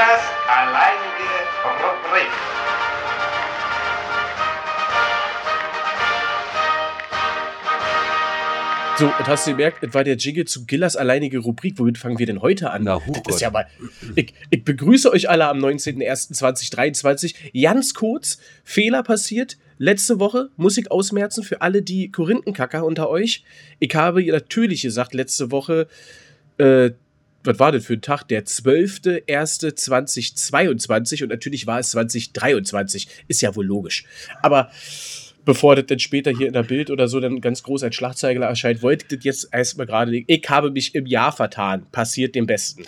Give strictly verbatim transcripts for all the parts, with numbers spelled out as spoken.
Gillas Alleinige Rubrik. So, das hast du gemerkt, das war der Jingle zu Gillas Alleinige Rubrik. Womit fangen wir denn heute an? Na, das ist ja mal. Ich, ich begrüße euch alle am neunzehnten ersten zweitausenddreiundzwanzig. Ganz kurz, Fehler passiert. Letzte Woche muss ich ausmerzen für alle die Korinthenkacker unter euch. Ich habe natürlich gesagt, letzte Woche, äh, was war das für ein Tag? Der zwölfte erste zweitausendzweiundzwanzig und natürlich war es zweitausenddreiundzwanzig. Ist ja wohl logisch. Aber bevor das dann später hier in der Bild oder so dann ganz groß als Schlagzeiler erscheint, wollte ich das jetzt erstmal gerade legen. Ich habe mich im Jahr vertan. Passiert dem Besten.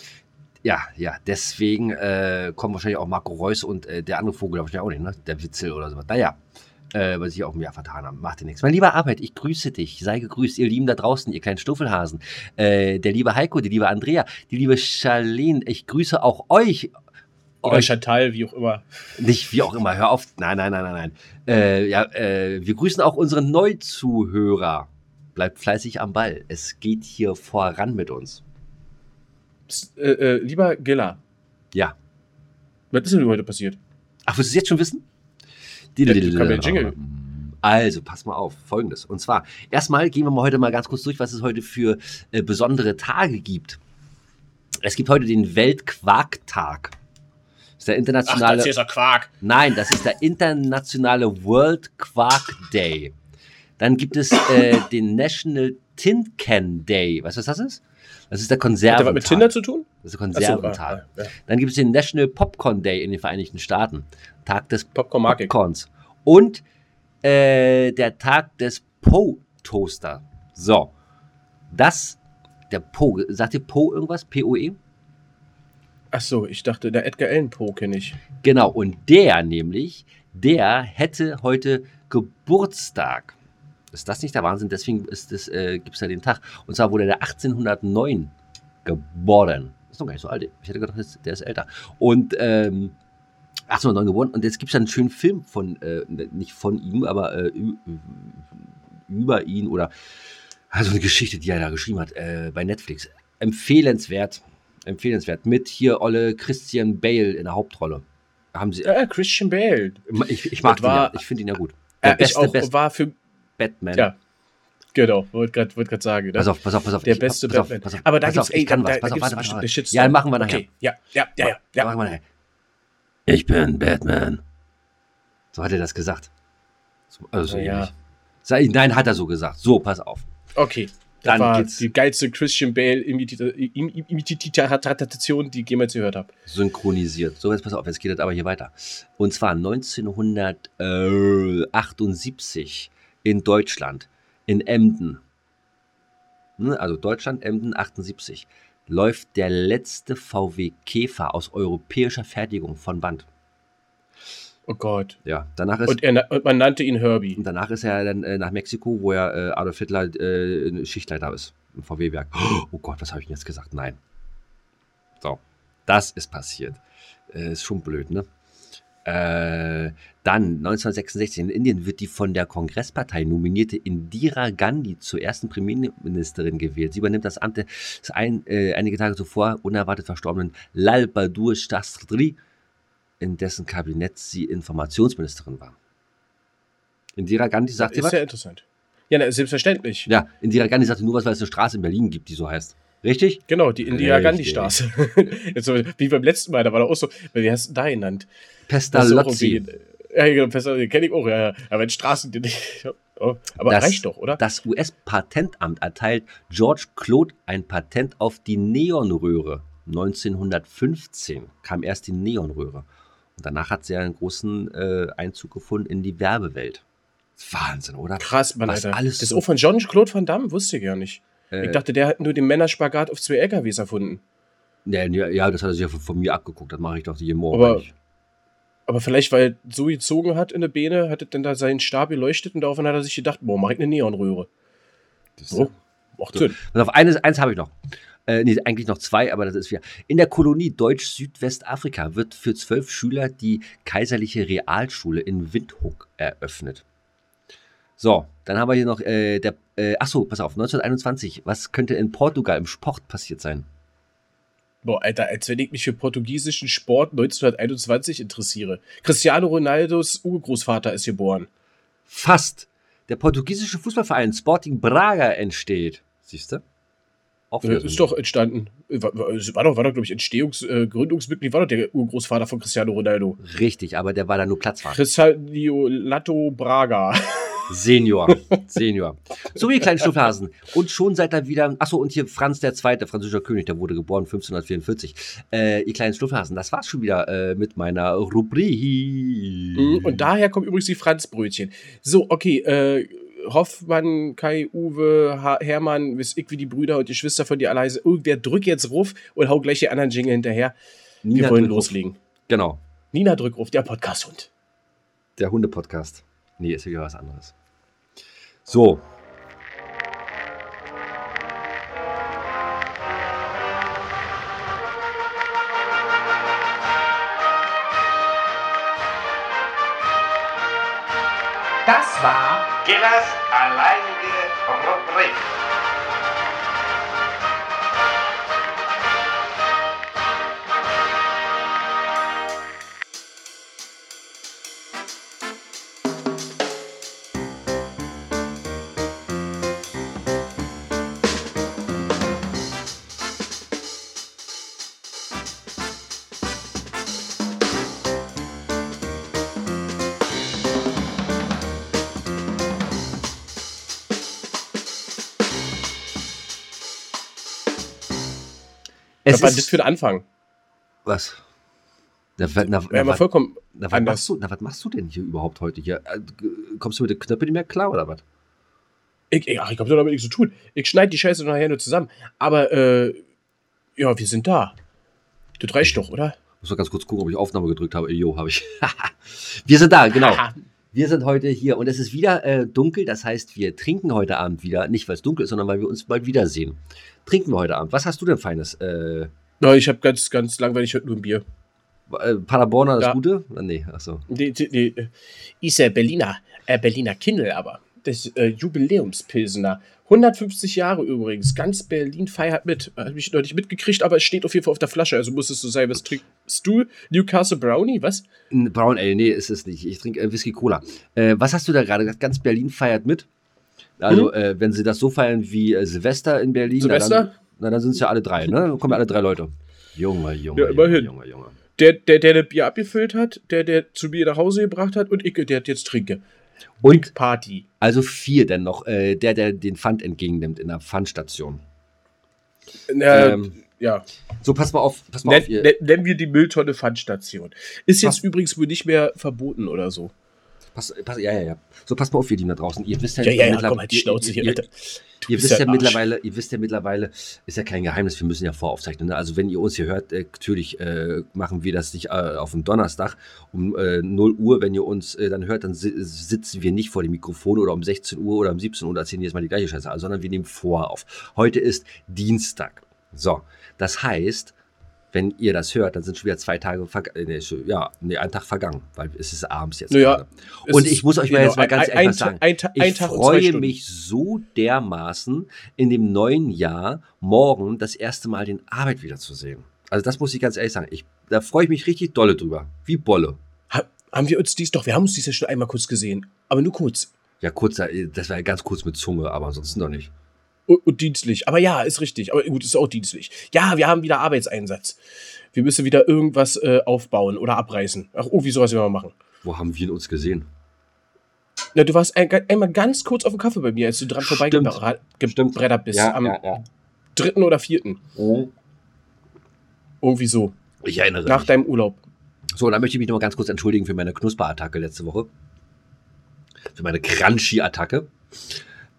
Ja, ja, deswegen äh, kommen wahrscheinlich auch Marco Reus und äh, der andere Vogel, wahrscheinlich auch nicht, ne? Der Witzel oder sowas. Naja. Äh, weil sie auch im Jahr vertan haben. Macht dir nichts. Mein lieber Arbeit, ich grüße dich. Sei gegrüßt, ihr Lieben da draußen, ihr kleinen Stuffelhasen. Äh, der liebe Heiko, die liebe Andrea, die liebe Charlene. Ich grüße auch euch. Oder euch. Chantal, wie auch immer. Nicht wie auch immer, hör auf. Nein, nein, nein, nein, nein. Äh, ja, äh, wir grüßen auch unsere Neuzuhörer. Bleibt fleißig am Ball. Es geht hier voran mit uns. Psst, äh, äh, lieber Gilla. Ja. Was ist denn heute passiert? Ach, willst du es jetzt schon wissen? Also, pass mal auf, Folgendes. Und zwar, erstmal gehen wir mal heute mal ganz kurz durch, was es heute für äh, besondere Tage gibt. Es gibt heute den Weltquarktag. Das ist der internationale... Ach, das hier ist der Quark. Nein, das ist der internationale World Quark Day. Dann gibt es äh, den National Tin Can Day. Weißt du, was das ist? Das ist der Konserventag. Hat das mit Tinder zu tun? Das ist der Konserventag. So, ja, ja. Dann gibt es den National Popcorn Day in den Vereinigten Staaten. Tag des Popcorn Popcorns. Und äh, der Tag des Poe-Toaster. So. Das, der Poe, sagt ihr Poe irgendwas? P O E? Ach so, ich dachte, der Edgar Allan Poe kenne ich. Genau, und der nämlich, der hätte heute Geburtstag. Ist das nicht der Wahnsinn? Deswegen äh, gibt es ja den Tag. Und zwar wurde er achtzehnhundertneun geboren. Ist noch gar nicht so alt. Ich hätte gedacht, der ist älter. Und ähm, achtzehnhundertneun geboren. Und jetzt gibt es ja einen schönen Film von, äh, nicht von ihm, aber äh, über ihn oder also eine Geschichte, die er da geschrieben hat, äh, bei Netflix. Empfehlenswert. Empfehlenswert. Mit hier Olle Christian Bale in der Hauptrolle. Haben sie, ja, Christian Bale. Ich, ich mag den war, ja. Ich finde ihn ja gut. Der äh, beste, ich auch beste. war für Batman. Ja, genau. Wollte gerade wollt sagen. Pass auf, pass auf, pass auf. Der ich, beste pass auf, Batman. Pass auf, aber da pass gibt's, auf, ich ey, kann da, was. Pass da, auf, warte, warte, warte. Ja, machen wir nachher. Okay. Ja, ja, ja, ja. ja. Machen wir nachher. Ich bin Batman. So hat er das gesagt. Also so ja. ähnlich. Nein, hat er so gesagt. So, pass auf. Okay. Dann war geht's. Die geilste Christian Bale Imitation, die ich jemals gehört habe. Synchronisiert. So, jetzt pass auf. Jetzt geht das aber hier weiter. Und zwar neunzehnhundertachtundsiebzig. In Deutschland, in Emden, also Deutschland, Emden achtundsiebzig, läuft der letzte V W Käfer aus europäischer Fertigung von Band. Oh Gott. Ja, danach ist... Und, er, und man nannte ihn Herbie. Und danach ist er dann äh, nach Mexiko, wo er äh, Adolf Hitler äh, Schichtleiter ist, im V W-Werk. Oh Gott, was habe ich denn jetzt gesagt? Nein. So, das ist passiert. Äh, ist schon blöd, ne? Äh, dann neunzehnhundertsechsundsechzig in Indien wird die von der Kongresspartei nominierte Indira Gandhi zur ersten Premierministerin gewählt. Sie übernimmt das Amt des ein, äh, einige Tage zuvor unerwartet verstorbenen Lal Bahadur Shastri, in dessen Kabinett sie Informationsministerin war. Indira Gandhi sagte was? Ist sehr interessant. Ja, na, selbstverständlich. Ja, Indira Gandhi sagte nur was, weil es eine Straße in Berlin gibt, die so heißt. Richtig? Genau, die Indira Gandhi-Straße. Jetzt, wie beim letzten Mal, da war da auch so, wie hast du da genannt? Pestalozzi. Ja, genau, Pestalozzi, kenne ich auch, ja, ja. Aber in Straßen, die nicht. Oh, aber das reicht doch, oder? Das U S-Patentamt erteilt George Claude ein Patent auf die Neonröhre. neunzehnhundertfünfzehn kam erst die Neonröhre. Und danach hat sie einen großen äh, Einzug gefunden in die Werbewelt. Wahnsinn, oder? Krass, man, Alter. Alles das so ist auch von Jean-Claude Van Damme, wusste ich ja nicht. Ich dachte, der hat nur den Männerspagat auf zwei L K Ws erfunden. Ja, ja, das hat er sich ja von, von mir abgeguckt. Das mache ich doch jeden Morgen. Aber, aber vielleicht, weil er so gezogen hat in der Beine, hat er dann da seinen Stab geleuchtet und daraufhin hat er sich gedacht, boah, mach ich eine Neonröhre. Das oh, macht Sinn. So. Auf eines, eins habe ich noch. Äh, nee, eigentlich noch zwei, aber das ist vier. In der Kolonie Deutsch-Südwestafrika wird für zwölf Schüler die kaiserliche Realschule in Windhoek eröffnet. So, dann haben wir hier noch, äh, der, äh, achso, pass auf, neunzehnhunderteinundzwanzig, was könnte in Portugal im Sport passiert sein? Boah, Alter, als wenn ich mich für portugiesischen Sport neunzehnhunderteinundzwanzig interessiere. Cristiano Ronaldos Urgroßvater ist geboren. Fast. Der portugiesische Fußballverein Sporting Braga entsteht. Siehst du? Das ist doch entstanden. War, war doch, war doch glaube ich, Entstehungs-, äh, Gründungsmitglied war doch der Urgroßvater von Cristiano Ronaldo. Richtig, aber der war da nur Platzwart. Cristiano Lato Braga. Senior, Senior. So wie die kleinen Stufhasen. Und schon seid ihr wieder, achso, und hier Franz der Zweite, französischer König, der wurde geboren fünfzehnhundertvierundvierzig. Äh, ihr kleinen Stufhasen, das war's schon wieder äh, mit meiner Rubrik. Und daher kommen übrigens die Franzbrötchen. So, okay, äh, Hoffmann, Kai, Uwe, H- Hermann, bis ich wie die Brüder und die Schwester von dir alle heißen. Irgendwer drückt jetzt Ruf und hau gleich die anderen Jingle hinterher. Wir Nina wollen loslegen. Genau. Nina Drückruf, der Podcast-Hund. Der Hunde-Podcast. Nee, ist wieder was anderes. So. Das war Gillas alleinige Rubrik. Was war das für den Anfang? Was? Na, na, na, ja, na, vollkommen na, was machst du, na, was machst du denn hier überhaupt heute? Hier? Kommst du mit den Knöpfen nicht mehr klar, oder was? Ich, ich, ach, ich hab doch damit nichts zu tun. Ich schneide die Scheiße nachher nur zusammen. Aber, äh, ja, wir sind da. Das reicht doch, oder? Ich muss doch ganz kurz gucken, ob ich Aufnahme gedrückt habe. Jo, habe ich. Wir sind da, genau. Wir sind heute hier und es ist wieder äh, dunkel. Das heißt, wir trinken heute Abend wieder. Nicht, weil es dunkel ist, sondern weil wir uns bald wiedersehen. Trinken wir heute Abend. Was hast du denn Feines? Äh, ja, ich habe ganz, ganz langweilig heute nur ein Bier. Äh, Paderborner, das ja. Gute? Nee, achso. Nee, nee, nee. Ist ja Berliner. Äh, Berliner Kindl aber. Das äh, Jubiläumspilsener. hundertfünfzig Jahre übrigens. Ganz Berlin feiert mit. Habe ich noch nicht mitgekriegt, aber es steht auf jeden Fall auf der Flasche. Also muss es so sein. Was trinkst du? Newcastle Brownie? Was? Brown Ale? Nee, ist es nicht. Ich trinke äh, Whisky Cola. Äh, was hast du da gerade? Ganz Berlin feiert mit. Also, mhm. äh, wenn sie das so feiern wie äh, Silvester in Berlin, Silvester? Na dann, na, dann sind es ja alle drei, ne? Dann kommen ja alle drei Leute. Junge, Junge, ja, immerhin. Junge, Junge. Der, der, der das Bier abgefüllt hat, der, der zu mir nach Hause gebracht hat und ich, der jetzt trinke. Und Big Party. Also vier dann noch, äh, der, der den Pfand entgegennimmt in der Pfandstation. Na, ähm, ja. So, pass mal auf. Pass mal Nen, auf ihr. Nennen wir die Mülltonne Pfandstation. Ist jetzt pass. übrigens wohl nicht mehr verboten oder so. Pass, pass, ja, ja, ja. So, pass mal auf, ihr Lieben da draußen. Ihr wisst ja, ja, ja, ja, komm, halt die Schnauze hier, ihr, Alter. Ihr wisst ja mittlerweile, ihr wisst ja mittlerweile, ist ja kein Geheimnis, wir müssen ja voraufzeichnen. Ne? Also wenn ihr uns hier hört, äh, natürlich äh, machen wir das nicht äh, auf dem Donnerstag um äh, null Uhr. Wenn ihr uns äh, dann hört, dann si- sitzen wir nicht vor dem Mikrofon oder um sechzehn Uhr oder um siebzehn Uhr und erzählen jetzt mal die gleiche Scheiße, also, sondern wir nehmen vor auf. Heute ist Dienstag. So, das heißt, wenn ihr das hört, dann sind schon wieder zwei Tage vergangen. Nee, ja, nee, ein Tag vergangen, weil es ist abends jetzt. Ja, und ich muss euch mal genau, jetzt mal ganz ein, ehrlich ein, was sagen. Ein, ein, ich ein freue mich so dermaßen, in dem neuen Jahr morgen das erste Mal den Arbeit wiederzusehen. Also das muss ich ganz ehrlich sagen. Ich, da freue ich mich richtig dolle drüber. Wie Bolle. Ha, haben wir uns dies doch, wir haben uns dies ja schon einmal kurz gesehen. Aber nur kurz. Ja, kurz, das war ja ganz kurz mit Zunge, aber ansonsten noch nicht. Und, und dienstlich. Aber ja, ist richtig. Aber gut, ist auch dienstlich. Ja, wir haben wieder Arbeitseinsatz. Wir müssen wieder irgendwas äh, aufbauen oder abreißen. Ach, irgendwie sowas werden wir machen. Wo haben wir uns gesehen? Na, du warst ein, einmal ganz kurz auf dem Kaffee bei mir, als du dran vorbeigebreddert bist. Ja, am ja, ja. dritten oder vierten. Oh. Irgendwie so. Ich erinnere Nach mich. Deinem Urlaub. So, dann möchte ich mich noch mal ganz kurz entschuldigen für meine Knusperattacke letzte Woche. Für meine Crunchy-Attacke.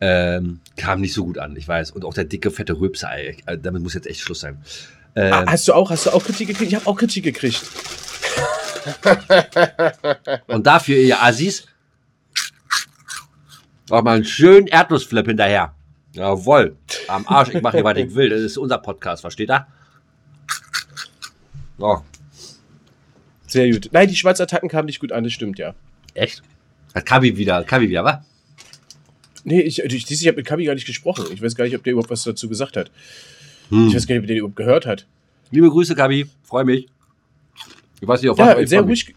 Ähm, kam nicht so gut an, ich weiß. Und auch der dicke, fette Rübsei. Damit muss jetzt echt Schluss sein. Ähm, ah, hast du auch, hast du auch Kritik gekriegt? Ich habe auch Kritik gekriegt. Und dafür, ihr Assis, auch mal einen schönen Erdnussflip hinterher. Jawohl. Am Arsch, ich mache hier, was ich will. Das ist unser Podcast, versteht ihr? Oh. Sehr gut. Nein, die Schweizattacken kamen nicht gut an, das stimmt, ja. Echt? Das kam wie wieder, kam wie wieder, wa? Nee, ich, ich, ich habe mit Kabi gar nicht gesprochen. Ich weiß gar nicht, ob der überhaupt was dazu gesagt hat. Hm. Ich weiß gar nicht, ob der überhaupt gehört hat. Liebe Grüße, Gabi. Freue mich. Ich weiß nicht, auf ja, was sehr ruhig,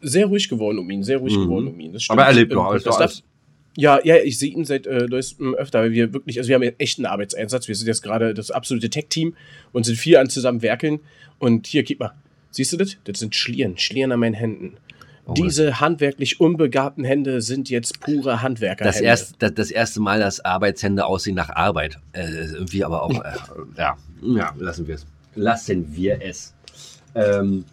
sehr ruhig geworden um ihn. Sehr ruhig mhm. geworden um ihn. Das stimmt. Aber er lebt noch. Ähm, das darf, ja, ja, ich sehe ihn seit äh, öfter. Weil wir wirklich, also wir haben jetzt echt einen Arbeitseinsatz. Wir sind jetzt gerade das absolute Tech-Team und sind viel an zusammen werkeln. Und hier, guck mal. Siehst du das? Das sind Schlieren. Schlieren an meinen Händen. Oh, diese handwerklich unbegabten Hände sind jetzt pure Handwerkerhände. Das erste, das, das erste Mal, dass Arbeitshände aussehen nach Arbeit. Äh, irgendwie aber auch, äh, ja. ja, lassen wir es. Lassen wir es. Ähm,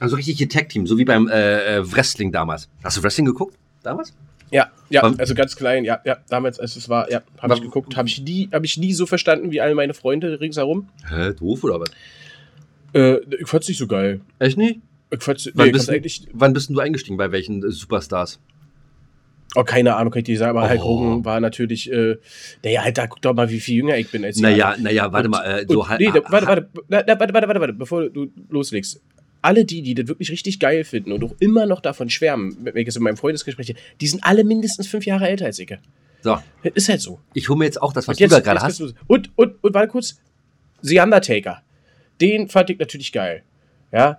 also richtige Tag-Team, so wie beim äh, Wrestling damals. Hast du Wrestling geguckt damals? Ja, ja, also ganz klein, ja, ja, damals, als es war, ja, habe ich geguckt. Habe ich, nie, hab ich nie so verstanden wie all meine Freunde ringsherum. Hä, doof oder was? Äh, ich fand's nicht so geil. Echt nicht? Quatsch, wann, nee, bist du, wann bist du eingestiegen? Bei welchen Superstars? Oh, keine Ahnung, kann ich dir sagen, aber oh. Hulk Hogan war natürlich, äh, naja, halt, da guck doch mal, wie viel jünger ich bin als ich. Naja, naja, warte und, mal. Äh, so und, halt, nee, da, warte, warte, na, na, warte, warte, warte, warte, bevor du loslegst. Alle die, die das wirklich richtig geil finden und auch immer noch davon schwärmen, wenn ich es in meinem Freundesgespräch, die sind alle mindestens fünf Jahre älter als ich. So. Das ist halt so. Ich hole mir jetzt auch das, was und du jetzt, da gerade hast. Und, und, und, und, warte kurz, The Undertaker. Den fand ich natürlich geil. Ja,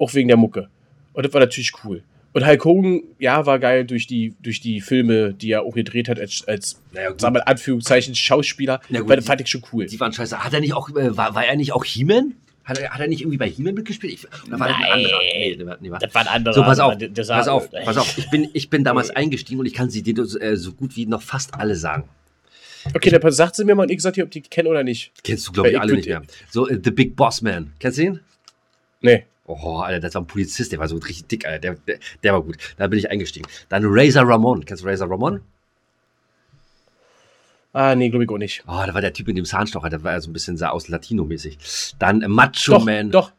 auch wegen der Mucke. Und das war natürlich cool. Und Hulk Hogan, ja, war geil durch die, durch die Filme, die er auch gedreht hat, als, als naja, sagen wir mal, Anführungszeichen, Schauspieler. Na gut, weil das fand ich schon cool. Die waren scheiße. Hat er nicht auch, äh, war, war er nicht auch He-Man? Hat er, hat er nicht irgendwie bei He-Man mitgespielt? Ich, da war Nein, ein anderer. Nee, nee, das war ein anderer. So, pass auf, pass auf, pass auf. Ich bin, ich bin damals eingestiegen und ich kann sie dir äh, so gut wie noch fast alle sagen. Okay, dann sagt sie mir mal und ich sag dir, ob die kennen oder nicht. Kennst du, glaube ich, ich, alle nicht mehr. So, äh, The Big Boss Man. Kennst du ihn? Nee. Oh, Alter, das war ein Polizist, der war so richtig dick, Alter. Der, der, der war gut. Da bin ich eingestiegen. Dann Razor Ramon. Kennst du Razor Ramon? Ah, nee, glaube ich auch nicht. Oh, da war der Typ in dem Zahnstocher. Der war ja so ein bisschen so aus Latino-mäßig. Dann äh, Macho doch, Man. Doch,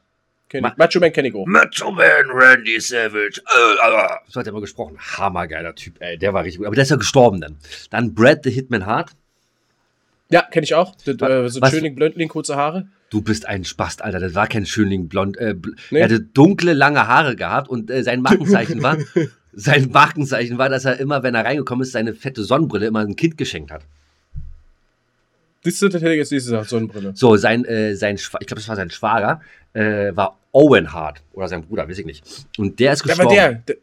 doch. Ma- Macho Man kenn ich auch. Macho Man, Randy Savage. Äh, äh. So hat er immer gesprochen. Hammergeiler Typ, ey. Der war richtig gut. Aber der ist ja gestorben dann. Dann Bret the Hitman Hart. Ja, kenne ich auch. Das, äh, so ein Schönling, Blöndling, kurze Haare. Du bist ein Spast, Alter. Das war kein Schönling, blond. Äh, bl- nee. Er hatte dunkle, lange Haare gehabt und äh, sein Markenzeichen war, sein Markenzeichen war, dass er immer, wenn er reingekommen ist, seine fette Sonnenbrille immer ein Kind geschenkt hat. Das hätte ich jetzt nächstes gesagt, Sonnenbrille. So, sein, äh, sein Schwa- ich glaube, das war sein Schwager, äh, war Owen Hart oder sein Bruder, weiß ich nicht. Und der ist gestorben. Ja, aber der, der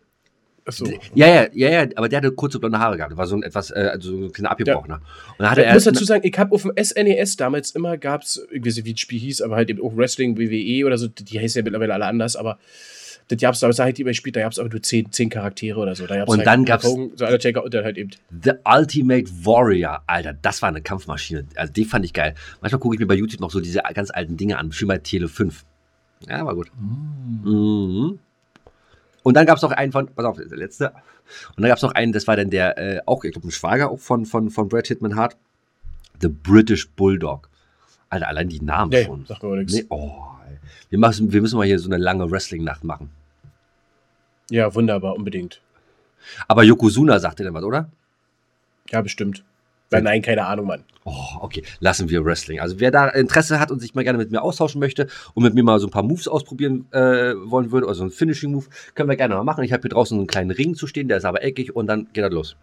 Achso. Ja, ja, ja, ja, aber der hatte kurze blonde Haare gehabt. War so ein etwas, äh, so ein kleiner Abgebrochener. Ja. Ich muss dazu sagen, ich habe auf dem S N E S damals immer gab's, ich weiß nicht, wie das Spiel hieß, aber halt eben auch Wrestling, W W E oder so, die heißen ja mittlerweile alle anders, aber das gab's damals halt immer gespielt, da gab's aber nur zehn, zehn Charaktere oder so. Da gab's und halt dann gab's Augen, so Undertaker und dann halt eben. The Ultimate Warrior, Alter, das war eine Kampfmaschine. Also die fand ich geil. Manchmal gucke ich mir bei YouTube noch so diese ganz alten Dinge an, bestimmt bei Tele fünf. Ja, war gut. Mm. Mhm. Und dann gab es noch einen von, pass auf, der letzte. Und dann gab es noch einen, das war dann der, äh, auch, ich glaube, ein Schwager auch von, von, von Bret Hitman Hart. The British Bulldog. Alter, allein die Namen nee, schon. Sag mir nichts. Nee, oh, wir, machen, wir müssen mal hier so eine lange Wrestling-Nacht machen. Ja, wunderbar, unbedingt. Aber Yokozuna sagt dir denn was, oder? Ja, bestimmt. Nein, nein, keine Ahnung, Mann. Oh, okay, lassen wir Wrestling. Also wer da Interesse hat und sich mal gerne mit mir austauschen möchte und mit mir mal so ein paar Moves ausprobieren äh, wollen würde, also ein Finishing-Move, können wir gerne mal machen. Ich habe hier draußen so einen kleinen Ring zu stehen, der ist aber eckig und dann geht das los.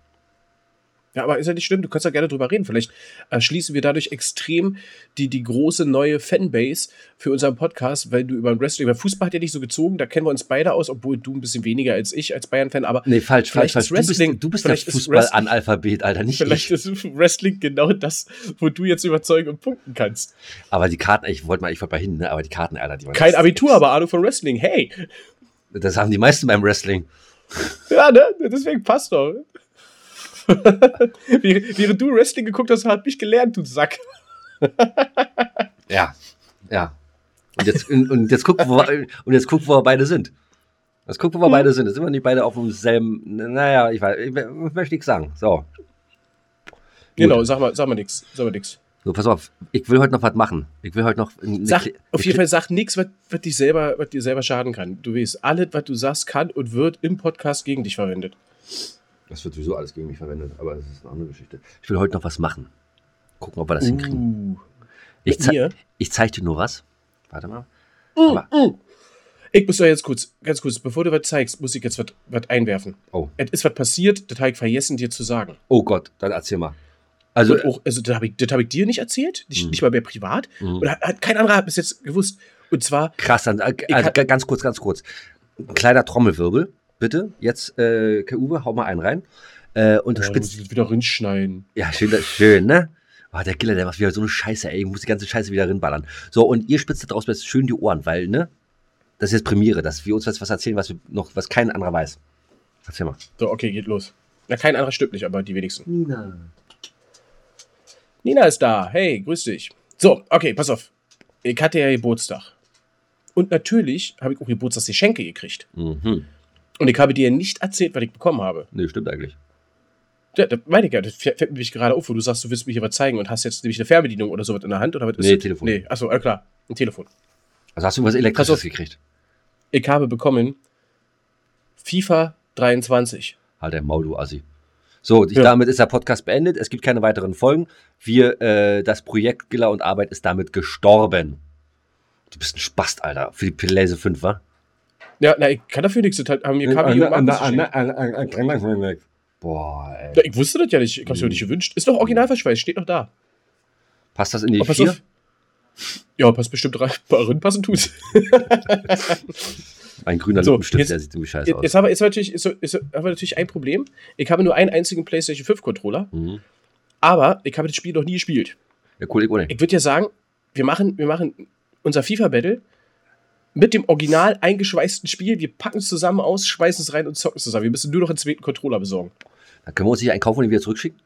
Ja, aber ist ja nicht schlimm, du kannst ja gerne drüber reden. Vielleicht erschließen wir dadurch extrem die, die große neue Fanbase für unseren Podcast, weil du über Wrestling, weil Fußball hat ja nicht so gezogen, da kennen wir uns beide aus, obwohl du ein bisschen weniger als ich, als Bayern-Fan, aber nee, falsch, falsch, falsch. Wrestling, du bist, du bist der Fußballanalphabet, Alter, nicht vielleicht ich. Vielleicht ist Wrestling genau das, wo du jetzt überzeugen und punkten kannst. Aber die Karten, ich wollte mal, ich wollte mal hin, ne? Aber die Karten, Alter, die waren kein Abitur, aber Ahnung von Wrestling, hey! Das haben die meisten beim Wrestling. Ja, ne? Deswegen passt doch. Während du Wrestling geguckt hast, hat mich gelernt, du Sack. Ja, ja. Und jetzt, und jetzt guck, wo wir, und jetzt guck, wo wir beide sind. Jetzt guck, wo wir beide sind. Jetzt sind wir nicht beide auf demselben. Naja, ich weiß, ich, ich möchte nichts sagen. So. Genau, gut. sag mal, sag mal nichts. Sag mal nichts. So, pass auf, ich will heute noch was machen. Ich will heute noch. Ne, sag, ne, auf jeden Fall sag nichts, was, was dir selber, was dir selber schaden kann. Du weißt, alles, was du sagst, kann und wird im Podcast gegen dich verwendet. Das wird sowieso alles gegen mich verwendet, aber das ist eine andere Geschichte. Ich will heute noch was machen. Gucken, ob wir das uh, hinkriegen. Ich, zei- ich zeig dir nur was. Warte mal. Uh, uh. Ich muss doch jetzt kurz, ganz kurz, bevor du was zeigst, muss ich jetzt was einwerfen. Oh. Es ist was passiert, das habe ich vergessen, dir zu sagen. Oh Gott, dann erzähl mal. Also, auch, also das habe ich, hab ich dir nicht erzählt, nicht, nicht mal mehr privat. Mhm. Und hat, kein anderer hat bis jetzt gewusst. Und zwar. Krass, also, also ganz kurz, ganz kurz. Ein kleiner Trommelwirbel, bitte. Jetzt, äh, K-Uwe, hau mal einen rein. Äh, und ja, spitzt. Muss ich wieder rinschneiden. Ja, schön, schön, ne? Oh, der Killer, der macht wieder so eine Scheiße, ey. Ich muss die ganze Scheiße wieder rinballern. So, und ihr spitzt da draußen schön die Ohren, weil, ne? Das ist jetzt Premiere, dass wir uns jetzt was erzählen, was wir noch, was kein anderer weiß. Erzähl mal. So, okay, geht los. Na, kein anderer stimmt nicht, aber die wenigsten. Nina. Nina ist da. Hey, grüß dich. So, okay, pass auf. Ich hatte ja Geburtstag. Und natürlich habe ich auch Geburtstagsgeschenke gekriegt. Mhm. Und ich habe dir nicht erzählt, was ich bekommen habe. Nee, stimmt eigentlich. Ja, das meine ich ja. Das fällt mir nämlich gerade auf, wo du sagst, du willst mir hier was zeigen und hast jetzt nämlich eine Fernbedienung oder sowas in der Hand. Oder was ist nee, das? Telefon. Nee, achso, ja, klar. Ein Telefon. Also hast du was Elektrisches gekriegt? Ich habe bekommen FIFA dreiundzwanzig. Halt dein Maul, du Assi. So, ja. Damit ist der Podcast beendet. Es gibt keine weiteren Folgen. Wir, äh, das Projekt Gilla und Arbeit ist damit gestorben. Du bist ein Spast, Alter. Für die P S fünf, wa? Ja, na, ich kann dafür nichts. Haben mir K B I. Boah, ey. Ja, ich wusste das ja nicht. Ich hab's mir nicht gewünscht. Ist doch originalverschweißt. Steht noch da. Passt das in die vier? Ja, passt bestimmt rein. Passen tut's. Ein grüner so, Lippenstift, jetzt, der sieht ziemlich scheiße jetzt aus. Jetzt haben wir, jetzt natürlich, ist, ist, haben wir natürlich ein Problem. Ich habe nur einen einzigen PlayStation fünf Controller, mhm. aber ich habe das Spiel noch nie gespielt. Ja, cool, ich ohne. Ich würde ja sagen, wir machen, wir machen unser FIFA-Battle mit dem original eingeschweißten Spiel. Wir packen es zusammen aus, schweißen es rein und zocken es zusammen. Wir müssen nur noch einen zweiten Controller besorgen. Dann können wir uns nicht einen kaufen und ihn wieder zurückschicken?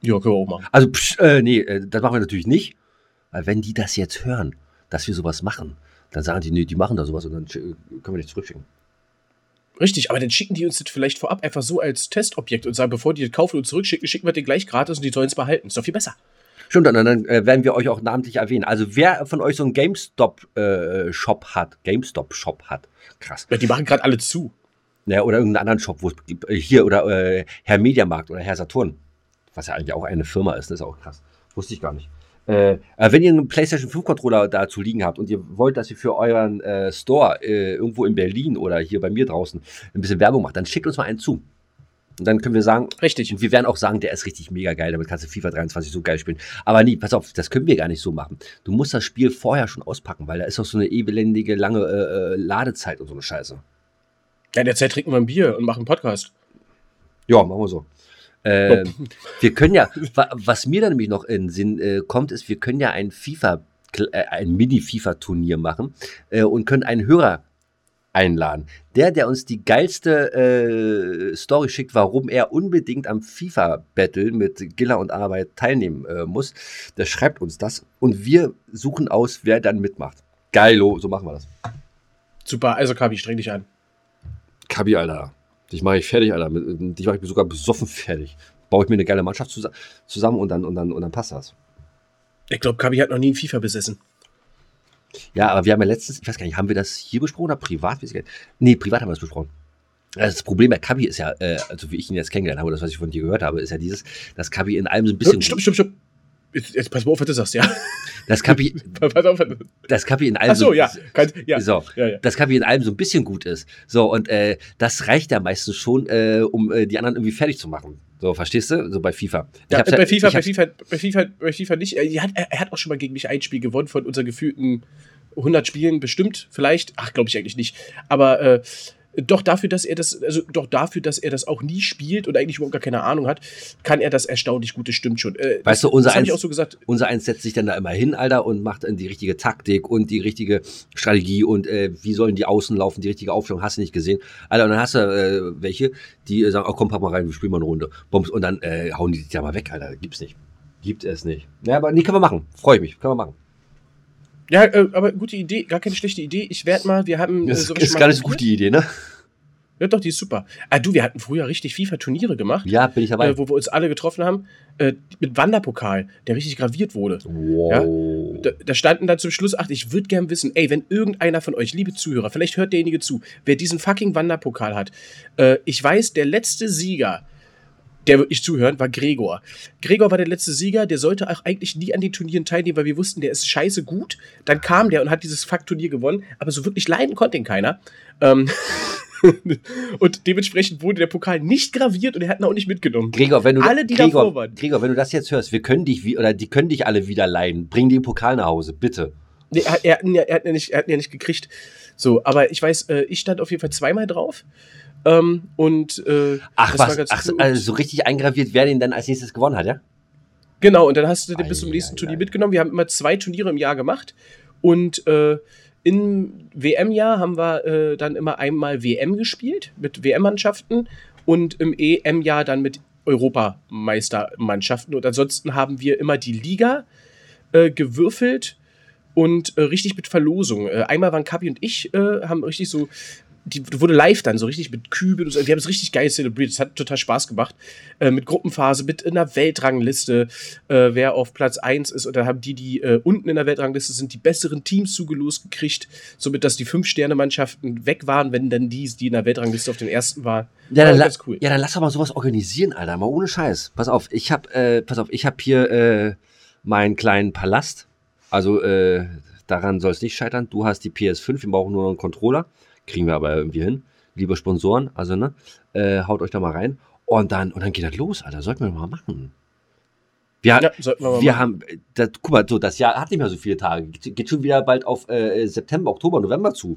Ja, können wir auch machen. Also, psch, äh, nee, das machen wir natürlich nicht. Weil wenn die das jetzt hören, dass wir sowas machen, dann sagen die, nee, die machen da sowas und dann können wir nicht zurückschicken. Richtig, aber dann schicken die uns das vielleicht vorab einfach so als Testobjekt und sagen, bevor die das kaufen und zurückschicken, schicken wir den gleich gratis und die sollen es behalten. Ist doch viel besser. Stimmt, und dann äh, werden wir euch auch namentlich erwähnen. Also wer von euch so einen GameStop-Shop äh, hat, GameStop-Shop hat, krass. Ja, die machen gerade alle zu. Ja, oder irgendeinen anderen Shop, wo es äh, hier oder äh, Herr Mediamarkt oder Herr Saturn, was ja eigentlich auch eine Firma ist, das ist auch krass. Wusste ich gar nicht. Äh, wenn ihr einen PlayStation fünf Controller dazu liegen habt und ihr wollt, dass ihr für euren äh, Store äh, irgendwo in Berlin oder hier bei mir draußen ein bisschen Werbung macht, dann schickt uns mal einen zu. Und dann können wir sagen, richtig. Und wir werden auch sagen, der ist richtig mega geil, damit kannst du FIFA dreiundzwanzig so geil spielen. Aber nee, pass auf, das können wir gar nicht so machen. Du musst das Spiel vorher schon auspacken, weil da ist auch so eine elendige lange äh, Ladezeit und so eine Scheiße. Ja, in der Zeit trinken wir ein Bier und machen einen Podcast. Ja, machen wir so. Äh, wir können ja, was mir dann nämlich noch in den Sinn äh, kommt, ist, wir können ja ein FIFA, äh, ein Mini-FIFA-Turnier machen äh, und können einen Hörer einladen. Der, der uns die geilste äh, Story schickt, warum er unbedingt am FIFA-Battle mit Gilla und Arbeit teilnehmen äh, muss, der schreibt uns das und wir suchen aus, wer dann mitmacht. Geilo, so machen wir das. Super, also Kabi, streng dich an. Kabi, Alter. Dich mache ich fertig, Alter. Dich mache ich sogar besoffen fertig. Baue ich mir eine geile Mannschaft zus- zusammen und dann, und, dann, und dann passt das. Ich glaube, Kabi hat noch nie ein FIFA besessen. Ja, aber wir haben ja letztens, ich weiß gar nicht, haben wir das hier besprochen oder privat? Nee, privat haben wir das besprochen. Also das Problem bei Kabi ist ja, äh, also wie ich ihn jetzt kennengelernt habe, das, was ich von dir gehört habe, ist ja dieses, dass Kabi in allem so ein bisschen... Stopp, stopp, stopp. Jetzt, jetzt pass mal auf, was du sagst, ja. Das Kapi, das Kapi in allem so, ja, kann, ja, so ja, ja. Das Kapi in allem so ein bisschen gut ist. So, und äh, das reicht ja meistens schon, äh, um äh, die anderen irgendwie fertig zu machen. So, verstehst du? So bei FIFA. Ich ja, bei, halt, FIFA, bei, FIFA bei FIFA bei FIFA nicht. Er hat, er hat auch schon mal gegen mich ein Spiel gewonnen von unseren gefühlten hundert Spielen, bestimmt, vielleicht. Ach, glaube ich eigentlich nicht. Aber äh, doch dafür, dass er das, also doch dafür, dass er das auch nie spielt und eigentlich überhaupt gar keine Ahnung hat, kann er das erstaunlich gut, das stimmt schon. Äh, weißt du, unser eins, auch so gesagt, unser eins setzt sich dann da immer hin, Alter, und macht dann die richtige Taktik und die richtige Strategie und äh, wie sollen die außen laufen, die richtige Aufstellung, hast du nicht gesehen. Alter, und dann hast du äh, welche, die sagen, oh komm, pack mal rein, wir spielen mal eine Runde. Bums, und dann äh, hauen die dich da mal weg, Alter. Gibt's nicht. Gibt es nicht. Ja, aber nee, können wir machen. Freue ich mich, können wir machen. Ja, äh, aber gute Idee, gar keine schlechte Idee. Ich werde mal, wir haben... Äh, das ist gar nicht so gute Idee, ne? Ja, doch, die ist super. Ah, du, wir hatten früher richtig FIFA-Turniere gemacht. Ja, bin ich dabei. Äh, wo wir uns alle getroffen haben, äh, mit Wanderpokal, der richtig graviert wurde. Wow. Ja? Da, da standen dann zum Schluss, ach, ich würde gern wissen, ey, wenn irgendeiner von euch, liebe Zuhörer, vielleicht hört derjenige zu, wer diesen fucking Wanderpokal hat. Äh, ich weiß, der letzte Sieger... der wirklich zuhören, war Gregor. Gregor war der letzte Sieger, der sollte auch eigentlich nie an den Turnieren teilnehmen, weil wir wussten, der ist scheiße gut. Dann kam der und hat dieses Fuck-Turnier gewonnen, aber so wirklich leiden konnte ihn keiner. Ähm Und dementsprechend wurde der Pokal nicht graviert und er hat ihn auch nicht mitgenommen. Gregor, wenn du alle, die Gregor, davor waren. Gregor, wenn du das jetzt hörst, wir können dich wie, oder die können dich alle wieder leihen. Bring den Pokal nach Hause, bitte. Nee, er, er, er, er, hat ihn ja nicht, er hat ihn ja nicht gekriegt. So, aber ich weiß, äh, ich stand auf jeden Fall zweimal drauf. Ähm, und äh, ach, das was, war ganz ach, also so richtig eingraviert, wer den dann als nächstes gewonnen hat, ja? Genau, und dann hast du den bis zum nächsten Turnier mitgenommen. Wir haben immer zwei Turniere im Jahr gemacht. Und äh, im W M-Jahr haben wir äh, dann immer einmal W M gespielt mit W M-Mannschaften und im E M-Jahr dann mit Europameistermannschaften. Und ansonsten haben wir immer die Liga äh, gewürfelt und äh, richtig mit Verlosung. Äh, einmal waren Kapi und ich, äh, haben richtig so... Die wurde live dann so richtig mit Kübeln und so. Wir haben es richtig geil zelebriert. Es hat total Spaß gemacht. Äh, mit Gruppenphase, mit einer Weltrangliste, äh, wer auf Platz eins ist. Und dann haben die, die äh, unten in der Weltrangliste sind, die besseren Teams zugelost gekriegt. Somit, dass die Fünf-Sterne-Mannschaften weg waren, wenn dann die, die in der Weltrangliste auf dem ersten waren. Ja, dann, la- ganz cool. Ja, dann lass doch mal sowas organisieren, Alter. Mal ohne Scheiß. Pass auf, ich hab, äh, pass auf, ich hab hier äh, meinen kleinen Palast. Also äh, daran soll es nicht scheitern. Du hast die P S fünf, wir brauchen nur noch einen Controller. Kriegen wir aber irgendwie hin. Liebe Sponsoren, also ne, äh, haut euch da mal rein. Und dann, und dann geht das los, Alter. Sollten wir mal machen. Wir, ja, sollten wir, mal wir machen. haben, das, guck mal, so, das Jahr hat nicht mehr so viele Tage. Geht schon wieder bald auf äh, September, Oktober, November zu.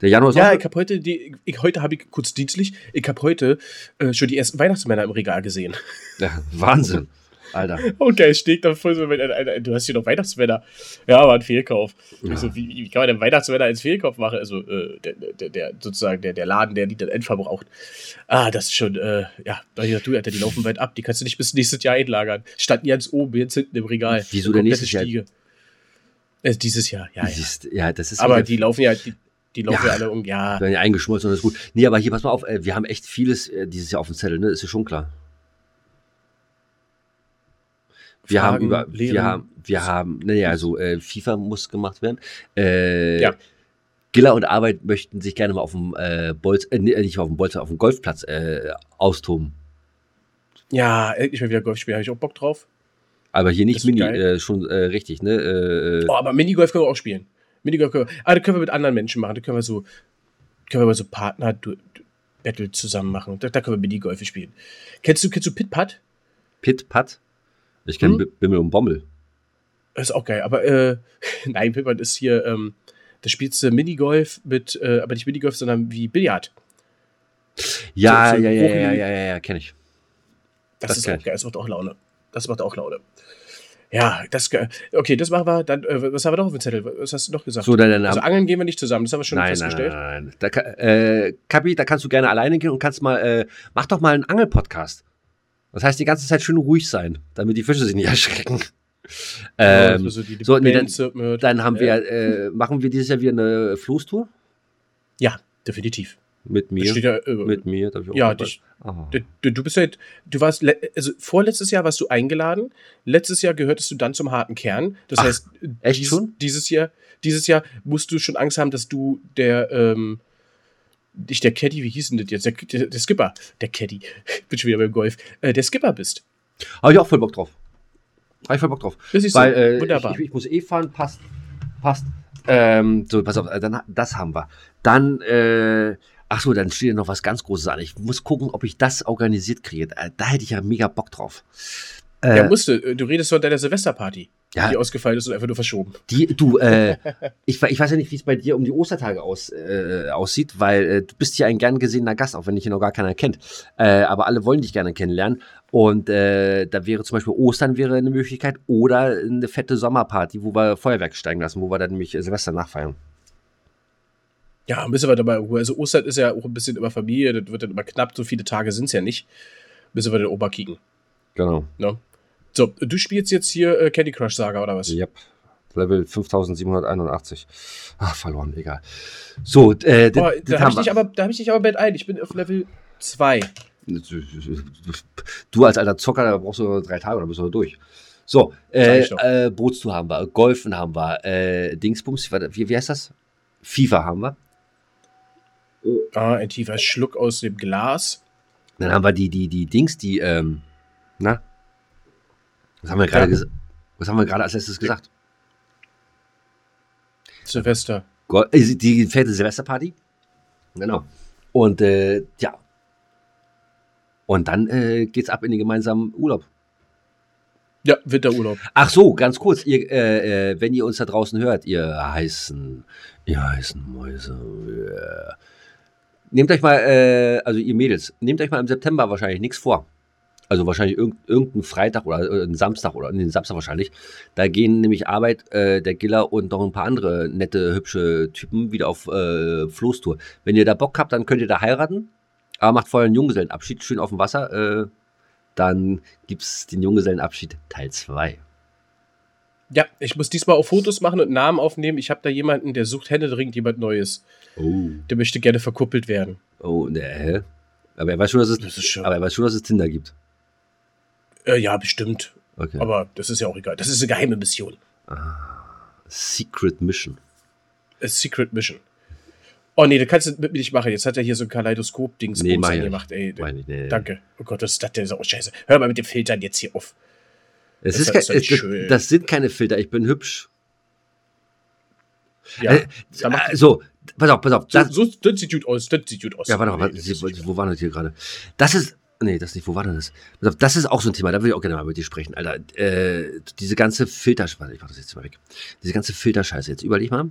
Der Januar ist Ja, ich habe heute, die, ich, heute habe ich kurz dienstlich, ich habe heute äh, schon die ersten Weihnachtsmänner im Regal gesehen. Ja, Wahnsinn, Alter. Okay, ich stehe da voll so, mit, du hast hier noch Weihnachtsmänner. Ja, war ein Fehlkauf. Ja. So, wie, wie kann man denn Weihnachtsmänner als Fehlkauf machen? Also äh, der, der, der, sozusagen der, der Laden, der die dann endverbraucht. Ah, das ist schon, äh, ja, du, Alter, die laufen weit ab. Die kannst du nicht bis nächstes Jahr einlagern. Standen ganz oben, jetzt hinten im Regal. Wieso denn nächstes Jahr? Äh, dieses Jahr, ja, ja. Siehst, ja das ist aber die laufen ja... Die, Die laufen ja alle um, ja. Werden ja eingeschmolzen und das ist gut. Nee, aber hier, pass mal auf, ey, wir haben echt vieles äh, dieses Jahr auf dem Zettel, ne? Ist ja schon klar. Wir Fragen, haben über, Lehren. wir haben, wir haben, naja, also äh, FIFA muss gemacht werden. Äh, ja. Gilla und Arbeit möchten sich gerne mal auf dem äh, Bolz, äh, nicht auf dem Bolz, auf dem Golfplatz äh, austoben. Ja, endlich mal wieder Golf spielen, habe ich auch Bock drauf. Aber hier nicht Mini, äh, schon äh, richtig, ne? Äh, oh, aber Minigolf können wir auch spielen. Minigolf, ah, das können wir mit anderen Menschen machen. Da können wir so, können wir mal so Partner-Battle zusammen machen. Da, da können wir Minigolf spielen. Kennst du, kennst du Pit-Putt? Pit-Putt? Ich kenne hm? Bimmel und Bommel. Das ist auch geil, aber äh, nein, Pit-Putt ist hier, ähm, da spielst du Minigolf mit, äh, aber nicht Minigolf, sondern wie Billard. Ja, so, so ja, ja, ja, ja, ja, ja, kenne ich. Das, das ist auch geil, das macht auch Laune. Das macht auch Laune. Ja, das okay, das machen wir. Dann, äh, was haben wir noch auf dem Zettel? Was hast du noch gesagt? So, dann, dann, also angeln gehen wir nicht zusammen, das haben wir schon nein, festgestellt. Nein, nein, nein. Da, äh, Kapi, da kannst du gerne alleine gehen und kannst mal, äh, mach doch mal einen Angel-Podcast. Das heißt, die ganze Zeit schön ruhig sein, damit die Fische sich nicht erschrecken. Ähm, ja, also die, die so, nee, dann, dann haben wir, äh, machen wir dieses Jahr wieder eine Floßtour? Ja, definitiv. Mit mir? Ja, äh, mit mir? Darf ich auch ja, dich, du, du bist halt, du warst, also vorletztes Jahr warst du eingeladen, letztes Jahr gehörtest du dann zum harten Kern. Das Ach, heißt, echt dies, schon? Dieses, Jahr, dieses Jahr musst du schon Angst haben, dass du der, ähm, nicht der Caddy, wie hieß denn das jetzt? Der, der, der Skipper, der Caddy, ich bin schon wieder beim Golf, äh, der Skipper bist. Habe ich auch voll Bock drauf. Habe ich voll Bock drauf. Das ist Weil, so, äh, wunderbar. Ich, ich, ich muss eh fahren, passt, passt. Ähm, so, pass auf, dann, das haben wir. Dann, äh, ach so, dann steht ja noch was ganz Großes an. Ich muss gucken, ob ich das organisiert kriege. Da hätte ich ja mega Bock drauf. Äh, ja, musst du. Du redest von deiner Silvesterparty, ja, die ausgefallen ist und einfach nur verschoben. Die, du, äh, ich, ich weiß ja nicht, wie es bei dir um die Ostertage aus, äh, aussieht, weil äh, du bist hier ein gern gesehener Gast, auch wenn dich hier noch gar keiner kennt. Äh, aber alle wollen dich gerne kennenlernen. Und äh, da wäre zum Beispiel Ostern wäre eine Möglichkeit oder eine fette Sommerparty, wo wir Feuerwerk steigen lassen, wo wir dann nämlich Silvester nachfeiern. Ja, müssen wir dabei, also Ostern ist ja auch ein bisschen immer Familie, das wird dann immer knapp, so viele Tage sind es ja nicht, müssen wir den Opa kicken. Genau. No? So, du spielst jetzt hier äh, Candy Crush Saga, oder was? Ja, yep. Level fünftausendsiebenhunderteinundachtzig. Ach, verloren, egal. So, äh, d- Boah, da habe ich, hab ich dich aber bald ein, ich bin auf Level zwei. Du als alter Zocker, da brauchst du drei Tage, dann bist du durch. So, äh, äh, Bootstour haben wir, Golfen haben wir, äh, Dingsbums, wie, wie heißt das? FIFA haben wir. Ah, ein tiefer Schluck aus dem Glas. Dann haben wir die, die, die Dings, die, ähm, na? Was haben wir gerade ges- Was haben wir gerade als letztes gesagt? Silvester. Go- äh, die fette Silvesterparty? Genau. Und äh, ja. Und dann äh, geht's ab in den gemeinsamen Urlaub. Ja, Winterurlaub. Ach so, ganz kurz, ihr, äh, äh, wenn ihr uns da draußen hört, ihr heißen, ihr heißen Mäuse, yeah. Nehmt euch mal, äh, also ihr Mädels, nehmt euch mal im September wahrscheinlich nichts vor. Also wahrscheinlich irg- irgendeinen Freitag oder einen Samstag oder einen Samstag wahrscheinlich. Da gehen nämlich Arbeit, äh, der Gilla und noch ein paar andere nette, hübsche Typen wieder auf äh, Floßtour. Wenn ihr da Bock habt, dann könnt ihr da heiraten, aber macht vorher einen Junggesellenabschied, schön auf dem Wasser, äh, dann gibt es den Junggesellenabschied Teil zwei. Ja, ich muss diesmal auch Fotos machen und Namen aufnehmen. Ich habe da jemanden, der sucht händeringend jemand Neues. Oh. Der möchte gerne verkuppelt werden. Oh, ne. Aber er weiß schon, dass es, das ist schon. Aber er weiß schon, dass es Tinder gibt. Äh, ja, bestimmt. Okay. Aber das ist ja auch egal. Das ist eine geheime Mission. Ah, Secret Mission. A Secret Mission. Oh nee, das kannst du mit mir nicht machen. Jetzt hat er hier so ein Kaleidoskop-Dings nee, gemacht. Ey, nee, nee, danke. Oh Gott, das ist das denn so? Oh, scheiße. Hör mal mit den Filtern jetzt hier auf. Das, das, ist das, kein, ist das, das sind keine Filter. Ich bin hübsch. Ja. Äh, äh, so, pass auf, pass auf. Das, so, so, das sieht gut aus. Das sieht gut aus. Ja, warte mal. Nee, das das wo war das hier gerade? Das ist... Nee, das nicht. Wo war denn das? Pass auf, das ist auch so ein Thema. Da würde ich auch gerne mal mit dir sprechen. Alter, äh, diese ganze Filterscheiße. Ich mach das jetzt mal weg. Diese ganze Filterscheiße. Jetzt überleg mal.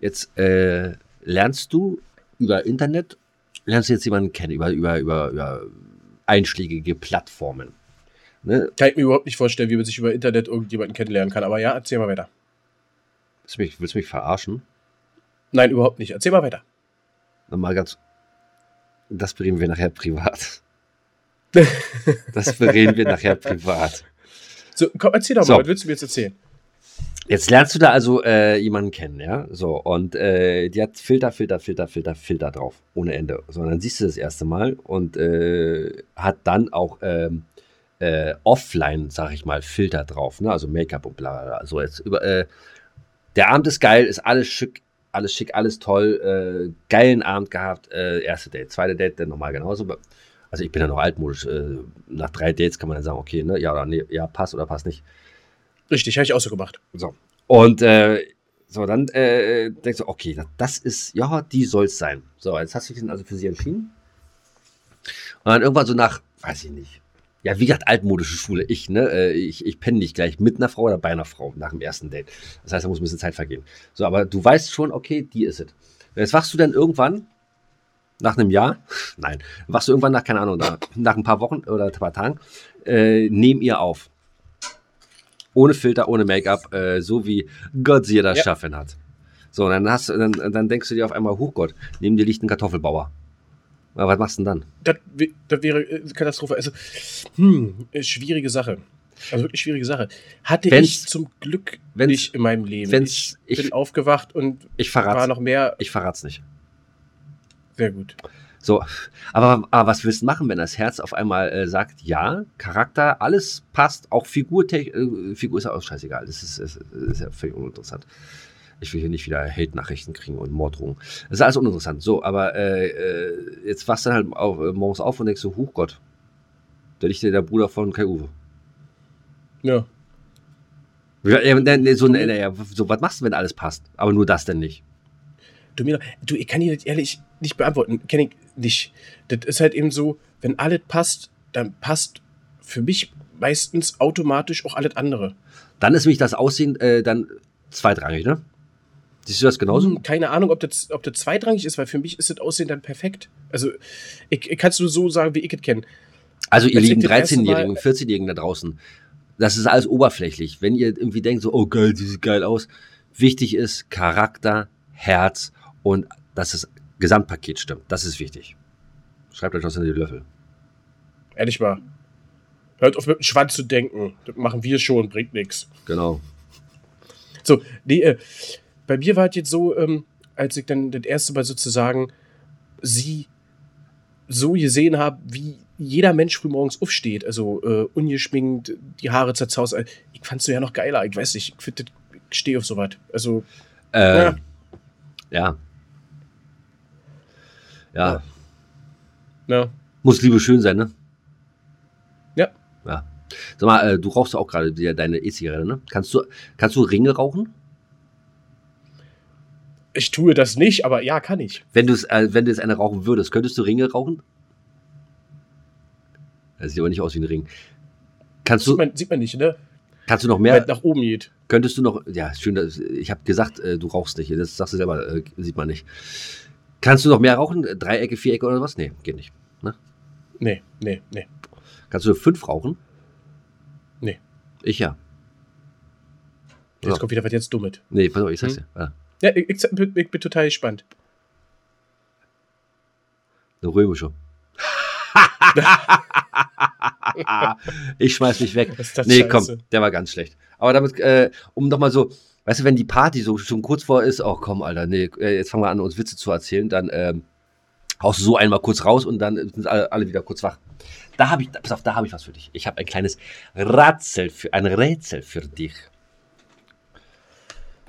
Jetzt, äh... lernst du über Internet, lernst du jetzt jemanden kennen, über, über, über, über einschlägige Plattformen. Ne? Kann ich mir überhaupt nicht vorstellen, wie man sich über Internet irgendjemanden kennenlernen kann. Aber ja, erzähl mal weiter. Willst du mich, willst du mich verarschen? Nein, überhaupt nicht. Erzähl mal weiter. Nochmal ganz... Das bereden wir nachher privat. Das bereden wir nachher privat. So, komm, erzähl doch mal, so. Was willst du mir jetzt erzählen? Jetzt lernst du da also äh, jemanden kennen, ja? So, und äh, die hat Filter, Filter, Filter, Filter, Filter drauf, ohne Ende. So, und dann siehst du das erste Mal und äh, hat dann auch ähm, äh, offline, sag ich mal, Filter drauf, ne? Also Make-up und bla, bla, bla. So, jetzt über, äh, der Abend ist geil, ist alles schick, alles schick, alles toll, äh, geilen Abend gehabt, äh, erste Date, zweite Date, dann nochmal genauso. Also ich bin ja noch altmodisch, äh, nach drei Dates kann man dann sagen, okay, ne, ja oder nee, ja, passt oder passt nicht. Richtig, habe ich auch so gemacht. So. Und äh, so, dann äh, denkst du, okay, das, das ist, ja, die soll es sein. So, jetzt hast du dich also für sie entschieden. Und dann irgendwann so nach, weiß ich nicht, ja, wie gesagt, altmodische Schule, ich, ne, ich, ich penne nicht gleich mit einer Frau oder bei einer Frau nach dem ersten Date. Das heißt, da muss ein bisschen Zeit vergehen. So, aber du weißt schon, okay, die ist es. Jetzt wachst du dann irgendwann, nach einem Jahr, nein, wachst du irgendwann nach, keine Ahnung, nach, nach ein paar Wochen oder ein paar Tagen, äh, neben ihr auf. Ohne Filter, ohne Make-up, äh, so wie Gott sie das ja. Schaffen hat. So, dann, hast, dann, dann denkst du dir auf einmal, huch Gott, neben dir liegt ein Kartoffelbauer. Aber was machst du denn dann? Das, das wäre Katastrophe. Also, hm, schwierige Sache. Also wirklich schwierige Sache. Hatte wenn's, ich zum Glück nicht in meinem Leben. Ich bin ich, aufgewacht und ich war noch mehr... Ich verrat's nicht. Sehr gut. So, aber, aber was willst du machen, wenn das Herz auf einmal äh, sagt, ja, Charakter, alles passt, auch Figur, äh, Figur ist ja auch scheißegal, das ist, ist, ist ja völlig uninteressant. Ich will hier nicht wieder Hate-Nachrichten kriegen und Morddrohungen. Das ist alles uninteressant. So, aber äh, äh, jetzt wachst du dann halt auf, äh, morgens auf und denkst so, huch Gott, der liegt ja der Bruder von Kai-Uwe. Ja. ja, ja so, na, na, so, was machst du, wenn alles passt? Aber nur das denn nicht. Du, mir, du, ich kann dir das ehrlich nicht beantworten. Kenne ich nicht. Das ist halt eben so, wenn alles passt, dann passt für mich meistens automatisch auch alles andere. Dann ist mich das Aussehen äh, dann zweitrangig, ne? Siehst du das genauso? Hm, keine Ahnung, ob das, ob das zweitrangig ist, weil für mich ist das Aussehen dann perfekt. Also, ich, ich kann es nur so sagen, wie ich es kenne. Also, ihr lieben dreizehnjährigen, vierzehnjährigen da draußen, das ist alles oberflächlich. Wenn ihr irgendwie denkt, so, oh geil, die sieht geil aus. Wichtig ist Charakter, Herz und dass das Gesamtpaket stimmt. Das ist wichtig. Schreibt euch was in die Löffel. Ehrlich mal. Hört auf mit dem Schwanz zu denken. Das machen wir schon, bringt nichts. Genau. So, nee, äh, bei mir war es jetzt so, ähm, als ich dann das erste Mal sozusagen sie so gesehen habe, wie jeder Mensch früh morgens aufsteht. Also äh, ungeschminkt, die Haare zerzaust. Ich fand es so ja noch geiler. Ich weiß nicht, ich, find, ich stehe auf sowas. Also, ähm, ja. Ja. Ja. Ja. Muss Liebe schön sein, ne? Ja. Ja. Sag mal, äh, du rauchst auch gerade deine E-Zigarette, ne? Kannst du, kannst du Ringe rauchen? Ich tue das nicht, aber ja, kann ich. Wenn du es äh, wenn du es eine rauchen würdest, könntest du Ringe rauchen? Das sieht aber nicht aus wie ein Ring. Kannst du, sieht, man, sieht man nicht, ne? Kannst du noch mehr? Wenn nach oben geht. Könntest du noch, ja, schön, ich habe gesagt, äh, du rauchst nicht. Das sagst du selber, äh, sieht man nicht. Kannst du noch mehr rauchen? Dreiecke, Vierecke oder was? Nee, geht nicht. Ne? Nee, nee, nee. Kannst du fünf rauchen? Nee. Ich ja. Jetzt ja. Kommt wieder was jetzt Dummes. Nee, pass auf, ich sag's dir. Hm? Ja. Ja, ich, ich, ich, ich bin total gespannt. Eine römische. Ich schmeiß mich weg. Nee, Scheiße. Komm, der war ganz schlecht. Aber damit, äh, um nochmal so, weißt du, wenn die Party so schon kurz vor ist, oh komm, Alter, nee, jetzt fangen wir an, uns Witze zu erzählen, dann äh, haust du so einmal kurz raus und dann sind alle, alle wieder kurz wach. Da habe ich, pass auf, da habe ich was für dich. Ich habe ein kleines Rätsel für, ein Rätsel für dich.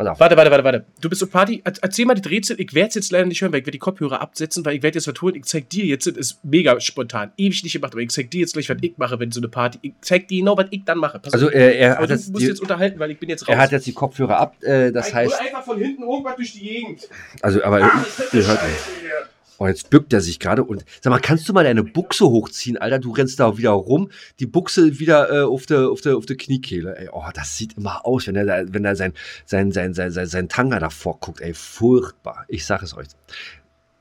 Warte, warte, warte, warte. Du bist auf Party. Erzähl mal das Rätsel. Ich werde es jetzt leider nicht hören, weil ich werde die Kopfhörer absetzen, weil ich werde jetzt was tun. Ich zeig dir jetzt, das ist mega spontan, ewig nicht gemacht, aber ich zeig dir jetzt gleich, was ich mache, wenn so eine Party. Ich zeig dir genau, was ich dann mache. Pass also, äh, er aber hat du jetzt musst die, jetzt unterhalten, weil ich bin jetzt raus. Er hat jetzt die Kopfhörer ab, äh, das ich heißt... Ich einfach von hinten irgendwas durch die Gegend. Also, aber... Ah, ihr hört oh, jetzt bückt er sich gerade und... Sag mal, kannst du mal deine Buchse hochziehen, Alter? Du rennst da wieder rum, die Buchse wieder äh, auf der auf der, auf der Kniekehle. Ey, oh, das sieht immer aus, wenn er da, wenn er sein, sein, sein, sein, sein, sein Tanga davor guckt. Ey, furchtbar. Ich sag es euch.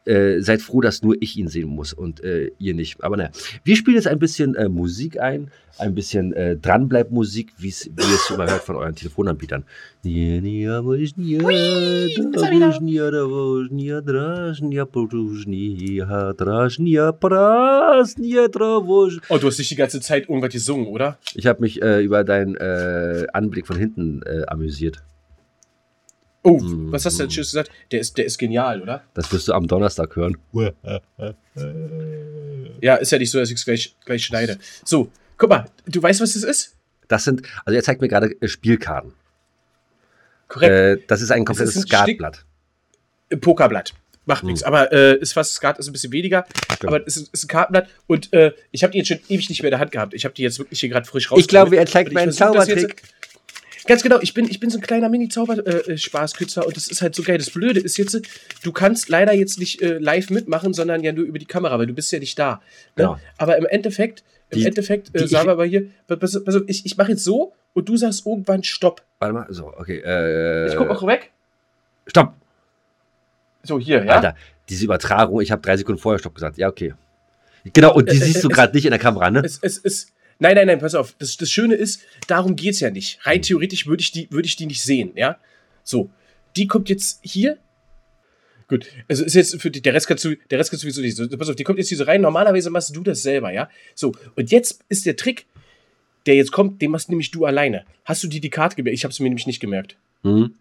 Äh, seid froh, dass nur ich ihn sehen muss und äh, ihr nicht. Aber naja, wir spielen jetzt ein bisschen äh, Musik ein, ein bisschen äh, Dranbleib-Musik, wie es immer hört von euren Telefonanbietern. Oh, du hast nicht die ganze Zeit irgendwas gesungen, oder? Ich habe mich äh, über deinen äh, Anblick von hinten äh, amüsiert. Oh, was hast du denn Tschüss gesagt? Der ist, der ist genial, oder? Das wirst du am Donnerstag hören. Ja, ist ja nicht so, dass ich es gleich, gleich schneide. So, guck mal, du weißt, was das ist? Das sind, also er zeigt mir gerade Spielkarten. Korrekt. Äh, das ist ein komplettes ist ein Skatblatt. Stick- Pokerblatt. Macht nichts, hm. aber äh, ist fast, Skat ist ein bisschen weniger, stimmt. Aber es ist, ist ein Kartenblatt und äh, ich habe die jetzt schon ewig nicht mehr in der Hand gehabt. Ich habe die jetzt wirklich hier gerade frisch rausgeholt. Ich glaube, er zeigt mir einen Zaubertrick. Ganz genau, ich bin, ich bin so ein kleiner Mini-Zauber-Spaßkünstler äh, und das ist halt so geil. Das Blöde ist jetzt, du kannst leider jetzt nicht äh, live mitmachen, sondern ja nur über die Kamera, weil du bist ja nicht da. Ne? Ja. Aber im Endeffekt, im die, Endeffekt, äh, sagen wir mal hier, pass, pass auf, ich, ich mache jetzt so und du sagst irgendwann Stopp. Warte mal, so, okay. Äh, ich guck auch weg. Stopp. So, hier, ja. Alter, diese Übertragung, ich habe drei Sekunden vorher Stopp gesagt. Ja, okay. Genau, und die äh, siehst äh, du gerade nicht in der Kamera, ne? Es ist... Nein, nein, nein, pass auf. Das, das Schöne ist, darum geht's ja nicht. Rein theoretisch würde ich die, würde ich die nicht sehen, ja? So, die kommt jetzt hier. Gut, also ist jetzt für die, der Rest kannst du, der Rest kannst du sowieso nicht. So, pass auf, die kommt jetzt hier so rein. Normalerweise machst du das selber, ja? So, und jetzt ist der Trick, der jetzt kommt, den machst nämlich du alleine. Hast du dir die Karte gemerkt? Ich habe es mir nämlich nicht gemerkt. Mhm.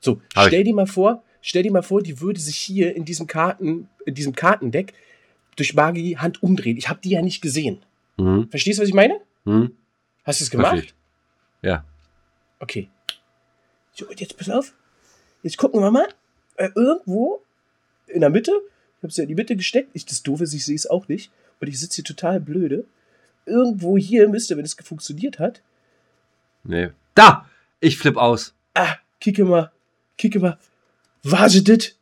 So, hab stell ich. dir mal vor, stell dir mal vor, die würde sich hier in diesem Karten, in diesem Kartendeck durch Magie Hand umdrehen. Ich habe die ja nicht gesehen. Mhm. Verstehst du, was ich meine? Mhm. Hast du es gemacht? Versteht. Ja. Okay. So, und jetzt pass auf. Jetzt gucken wir mal. Äh, irgendwo in der Mitte. Ich habe es ja in die Mitte gesteckt. Ich, das Doofe ist, ich sehe es auch nicht. Und ich sitze hier total blöde. Irgendwo hier müsste, wenn es funktioniert hat. Nee. Da! Ich flipp aus. Ah, kicke mal. Kicke mal. Warte dit.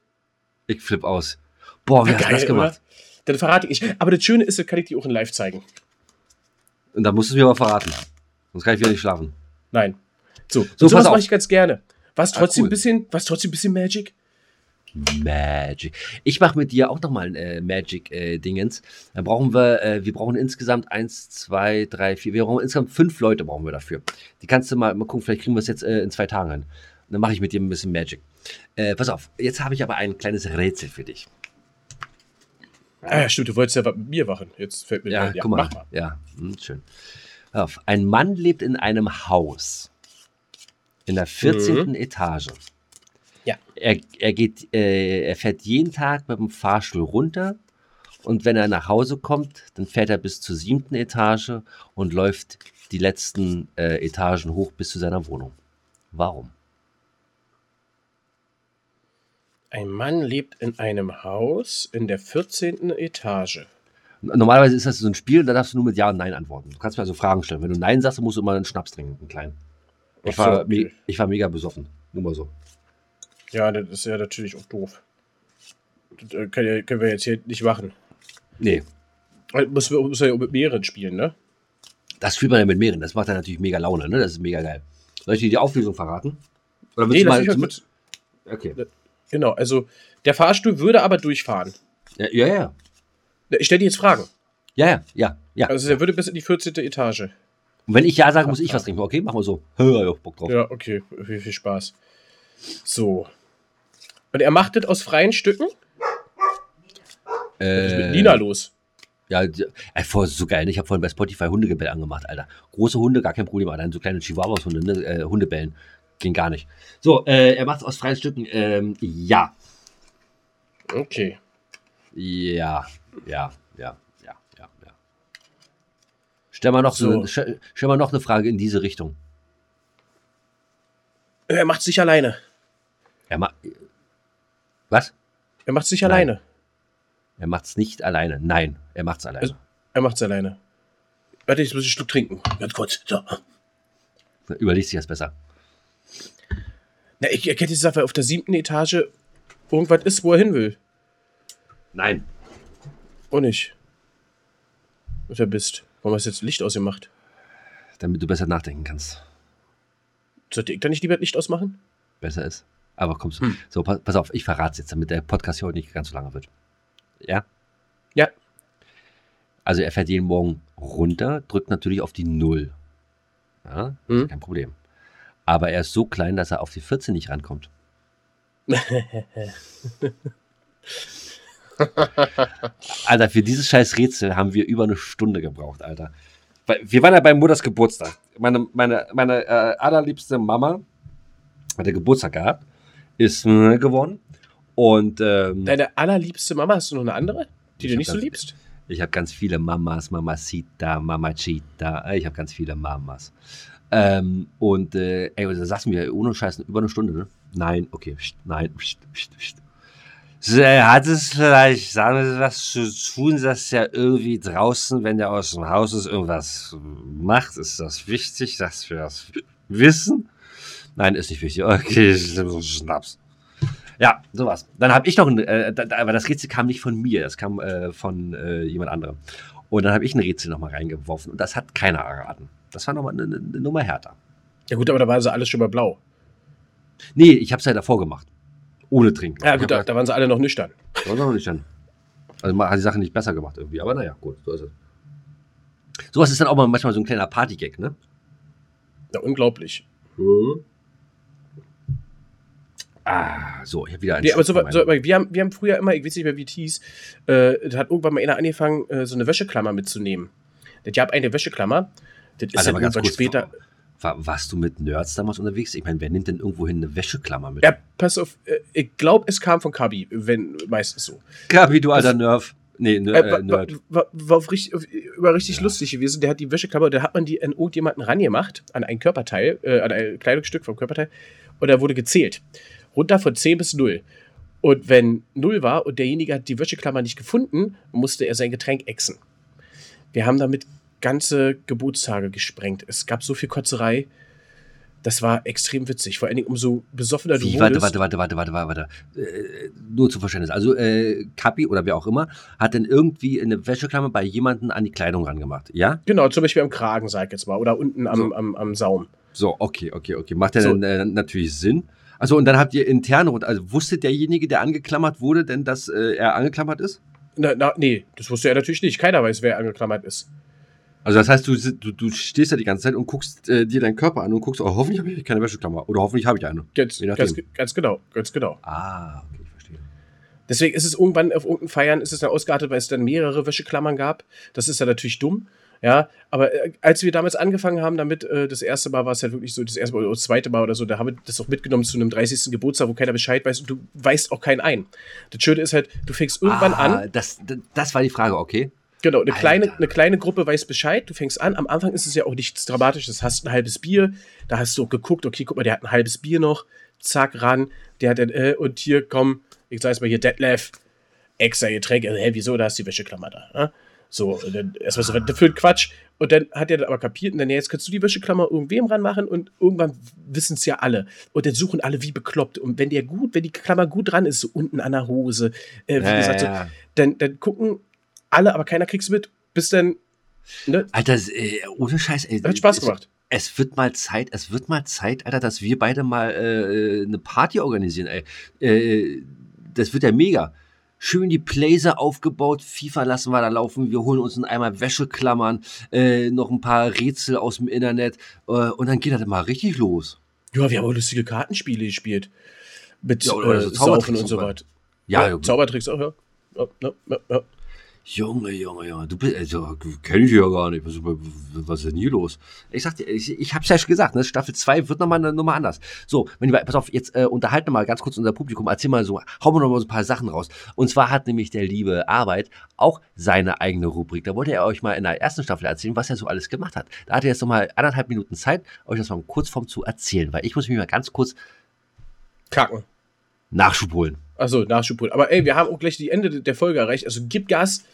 Ich flipp aus. Boah, wie hast du das gemacht? Oder? Dann verrate ich. Aber das Schöne ist, das kann ich dir auch in live zeigen. Und da musst du mir aber verraten. Sonst kann ich wieder nicht schlafen. Nein. So, so was mache ich ganz gerne. Was trotzdem ah, cool. ein bisschen, was trotzdem ein bisschen Magic? Magic. Ich mache mit dir auch nochmal ein äh, Magic-Dingens. Äh, Dann brauchen wir, äh, wir brauchen insgesamt eins, zwei, drei, vier, wir brauchen insgesamt fünf Leute brauchen wir dafür. Die kannst du mal, mal gucken, vielleicht kriegen wir es jetzt äh, in zwei Tagen hin. Dann mache ich mit dir ein bisschen Magic. Äh, pass auf, jetzt habe ich aber ein kleines Rätsel für dich. Ah ja, stimmt, du wolltest ja mit mir wachen. Jetzt fällt mir ja, ja guck mal. Mach mal. Ja, hm, schön. Hör auf. Ein Mann lebt in einem Haus. In der vierzehnten Mhm. Etage. Ja. Er, er, geht, äh, er fährt jeden Tag mit dem Fahrstuhl runter. Und wenn er nach Hause kommt, dann fährt er bis zur siebten Etage und läuft die letzten äh, Etagen hoch bis zu seiner Wohnung. Warum? Ein Mann lebt in einem Haus in der vierzehnten Etage. Normalerweise ist das so ein Spiel, da darfst du nur mit Ja und Nein antworten. Du kannst mir also Fragen stellen. Wenn du Nein sagst, dann musst du immer einen Schnaps trinken, einen kleinen. Ich war, ich war mega besoffen, nur mal so. Ja, das ist ja natürlich auch doof. Das können wir jetzt hier nicht machen. Nee. Muss man ja auch mit mehreren spielen, ne? Das spielt man ja mit mehreren. Das macht dann natürlich mega Laune, ne? Das ist mega geil. Soll ich dir die Auflösung verraten? Oder nee, das mal mit... Okay. Genau, also der Fahrstuhl würde aber durchfahren. Ja, ja, ja. Ich stelle dir jetzt Fragen. Ja, ja, ja, ja. Also der würde bis in die vierzehnte Etage. Und wenn ich ja sage, muss ich was trinken. Okay, machen wir so. Hör auf, Bock drauf. Ja, okay. Viel, viel Spaß. So. Und er macht das aus freien Stücken? Äh, was ist mit Nina los? Ja, voll so geil. Ich habe vorhin bei Spotify Hundegebell angemacht, Alter. Große Hunde, gar kein Problem. Dann so kleine Chihuahuas-Hunde, ne? äh, Hundebellen. Ging gar nicht. So, äh, er macht es aus freien Stücken. Ähm, ja. Okay. Ja, ja, ja, ja, ja, ja. Stell mal noch, so. so, stell, stell mal noch eine Frage in diese Richtung. Er macht es nicht alleine. Er macht. Was? Er macht es nicht Nein. alleine. Er macht es nicht alleine. Nein, er macht es alleine. Also, er macht es alleine. Warte, ich muss ein Stück trinken. Ganz kurz. So. Überlegst dich das besser. Na, ich erkenne die Sache, auf der siebten Etage irgendwas ist, wo er hin will. Nein. Oh nicht. Und er bist. Warum hast du jetzt Licht ausgemacht? Damit du besser nachdenken kannst. Sollte ich da nicht lieber Licht ausmachen? Besser ist. Aber kommst du. Hm. So, pass, pass auf, ich verrate es jetzt, damit der Podcast hier heute nicht ganz so lange wird. Ja? Ja. Also er fährt jeden Morgen runter, drückt natürlich auf die Null. Ja, hm. Ist ja kein Problem. Aber er ist so klein, dass er auf die vierzehn nicht rankommt. Alter, für dieses scheiß Rätsel haben wir über eine Stunde gebraucht, Alter. Wir waren ja bei Mutters Geburtstag. Meine, meine, meine äh, allerliebste Mama hatte Geburtstag gehabt, ist äh, geworden. Und, ähm, deine allerliebste Mama, hast du noch eine andere, die du nicht so liebst? Ich habe ganz viele Mamas, Mamacita, Mamachita. Ich habe ganz viele Mamas. Ähm, und äh, ey, da saßen wir ohne Scheiß über eine Stunde, ne? Nein, okay, pst, nein, pst, pst, pst. So, er hat es vielleicht, sagen wir, was zu tun, dass er irgendwie draußen, wenn er aus dem Haus ist, irgendwas macht. Ist das wichtig, dass wir das wissen? Nein, ist nicht wichtig. Okay, ich nehme so einen Schnaps. Ja, sowas. Dann habe ich noch ein, äh, da, aber das Rätsel kam nicht von mir, das kam äh, von äh, jemand anderem. Und dann habe ich ein Rätsel nochmal reingeworfen und das hat keiner erraten. Das war nochmal eine, eine, eine Nummer härter. Ja gut, aber da waren sie alle schon mal blau. Nee, ich habe es ja davor gemacht. Ohne Trinken. Ja gut, da, da waren sie alle noch nüchtern. Da waren sie noch nüchtern. Also man hat die Sache nicht besser gemacht irgendwie. Aber naja, gut, so ist es. Sowas ist dann auch mal manchmal so ein kleiner Party-Gag, ne? Ja, unglaublich. Hm. Ah, so, ich habe wieder einen nee, aber so, so, wir, haben, wir haben früher immer, ich weiß nicht mehr, wie es hieß, äh, da hat irgendwann mal einer angefangen, äh, so eine Wäscheklammer mitzunehmen. Es gab eine Wäscheklammer. Das ist also ja ganz kurz, später. War, warst du mit Nerds damals unterwegs? Ich meine, wer nimmt denn irgendwohin eine Wäscheklammer mit? Ja, pass auf, ich glaube, es kam von Kabi, wenn meistens so. Kabi, du alter Nerv. Nee, ne, äh, Nerd. War, war auf richtig, auf, war richtig ja. lustig gewesen. Der hat die Wäscheklammer, da hat man die an irgendjemanden rangemacht, an ein Körperteil, äh, an ein Kleidungsstück vom Körperteil, und da wurde gezählt. Runter von zehn bis null. Und wenn null war und derjenige hat die Wäscheklammer nicht gefunden, musste er sein Getränk exen. Wir haben damit ganze Geburtstage gesprengt. Es gab so viel Kotzerei. Das war extrem witzig. Vor allen Dingen umso besoffener du wurdest. Warte, warte, warte, warte, warte, warte. Äh, nur zum Verständnis. Also äh, Kapi oder wer auch immer hat dann irgendwie eine Wäscheklammer bei jemandem an die Kleidung rangemacht, ja? Genau, zum Beispiel am Kragen, sag ich jetzt mal. Oder unten am, so. am, am, am Saum. So, okay, okay, okay. Macht ja so. dann äh, natürlich Sinn. Also und dann habt ihr intern, also wusste derjenige, der angeklammert wurde, denn dass äh, er angeklammert ist? Na, na, nee, das wusste er natürlich nicht. Keiner weiß, wer angeklammert ist. Also das heißt, du, du, du stehst da die ganze Zeit und guckst äh, dir deinen Körper an und guckst, oh, hoffentlich habe ich keine Wäscheklammer oder hoffentlich habe ich eine. Ganz, ganz, ganz genau, ganz genau. Ah, okay, ich verstehe. Deswegen ist es irgendwann auf irgendeinen Feiern ist es dann ausgeartet, weil es dann mehrere Wäscheklammern gab. Das ist dann natürlich dumm. Ja, aber als wir damals angefangen haben damit, äh, das erste Mal war es halt wirklich so, das erste Mal oder das zweite Mal oder so, da haben wir das auch mitgenommen zu einem dreißigsten Geburtstag, wo keiner Bescheid weiß und du weißt auch keinen ein. Das Schöne ist halt, du fängst irgendwann ah, an. Das, das war die Frage, okay. Genau, eine kleine, eine kleine Gruppe weiß Bescheid, du fängst an, am Anfang ist es ja auch nichts Dramatisches, hast ein halbes Bier, da hast du geguckt, okay, guck mal, der hat ein halbes Bier noch, zack, ran, der hat dann, äh, und hier, komm, ich sag jetzt mal hier, Detlef, extra Getränk, äh, hä, wieso, da hast du die Wäscheklammer da, ne? So, und dann erstmal so, was für ein Quatsch. Und dann hat er das aber kapiert und dann, ja, jetzt kannst du die Wäscheklammer irgendwem ranmachen und irgendwann wissen es ja alle. Und dann suchen alle wie bekloppt. Und wenn der gut, wenn die Klammer gut dran ist, so unten an der Hose, äh, wie ja, gesagt, ja, ja. So, dann, dann gucken alle, aber keiner kriegt's mit, bis dann, ne? Alter, äh, ohne Scheiß, ey. Hat Spaß gemacht. Es wird mal Zeit, es wird mal Zeit, Alter, dass wir beide mal äh, eine Party organisieren, ey. Äh, das wird ja mega. Schön die Blazer aufgebaut, FIFA lassen wir da laufen, wir holen uns in einmal Wäscheklammern, äh, noch ein paar Rätsel aus dem Internet äh, und dann geht das mal richtig los. Ja, wir haben auch lustige Kartenspiele gespielt. Mit ja, oder äh, so Saufen und so weiter. Ja, ja, Zaubertricks auch, ja. Ja, ja, ja, ja. Junge, Junge, Junge, du bist, also, kenn ich ja gar nicht, was, was ist denn hier los? Ich sag dir, ich, ich hab's ja schon gesagt, ne? Staffel zwei wird nochmal noch mal anders. So, wenn wir, pass auf, jetzt äh, unterhalten wir mal ganz kurz unser Publikum, erzähl mal so, hauen wir nochmal so ein paar Sachen raus. Und zwar hat nämlich der liebe Arbeit auch seine eigene Rubrik, da wollte er euch mal in der ersten Staffel erzählen, was er so alles gemacht hat. Da hat er jetzt nochmal anderthalb Minuten Zeit, euch das mal kurz vorm zu erzählen, weil ich muss mich mal ganz kurz kacken. Nachschub holen. Achso, Nachschub holen. Aber ey, wir haben auch gleich die Ende der Folge erreicht, also gib Gas.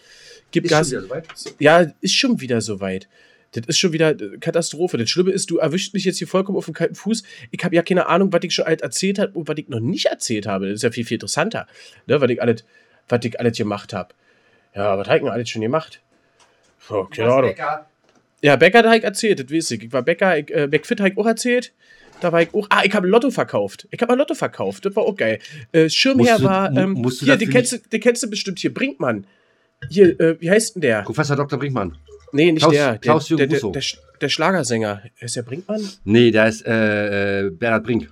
Gib ist Gas. Schon wieder soweit? Ja, ist schon wieder soweit. Das ist schon wieder Katastrophe. Das Schlimme ist, du erwischst mich jetzt hier vollkommen auf dem kalten Fuß. Ich habe ja keine Ahnung, was ich schon alt erzählt habe und was ich noch nicht erzählt habe. Das ist ja viel, viel interessanter, ne? Was ich alles, was ich alles gemacht habe. Ja, was habe ich denn alles schon gemacht? So, keine Ahnung. Bäcker. Ja, Bäcker habe ich erzählt, das weiß ich. Ich war Bäcker, ich, äh, McFit habe ich auch erzählt. Da war ich auch, ah, ich habe Lotto verkauft. Ich habe ein Lotto verkauft, das war auch geil. Äh, Schirmherr du, war, ähm, musst du hier, den kennst, den kennst du bestimmt hier, Brinkmann. Hier, äh, wie heißt denn der? Professor Doktor Brinkmann. Nee, nicht Klaus, der. Klaus der, der, der, der, der Schlagersänger. Ist der Brinkmann? Nee, der ist äh, Bernhard Brink.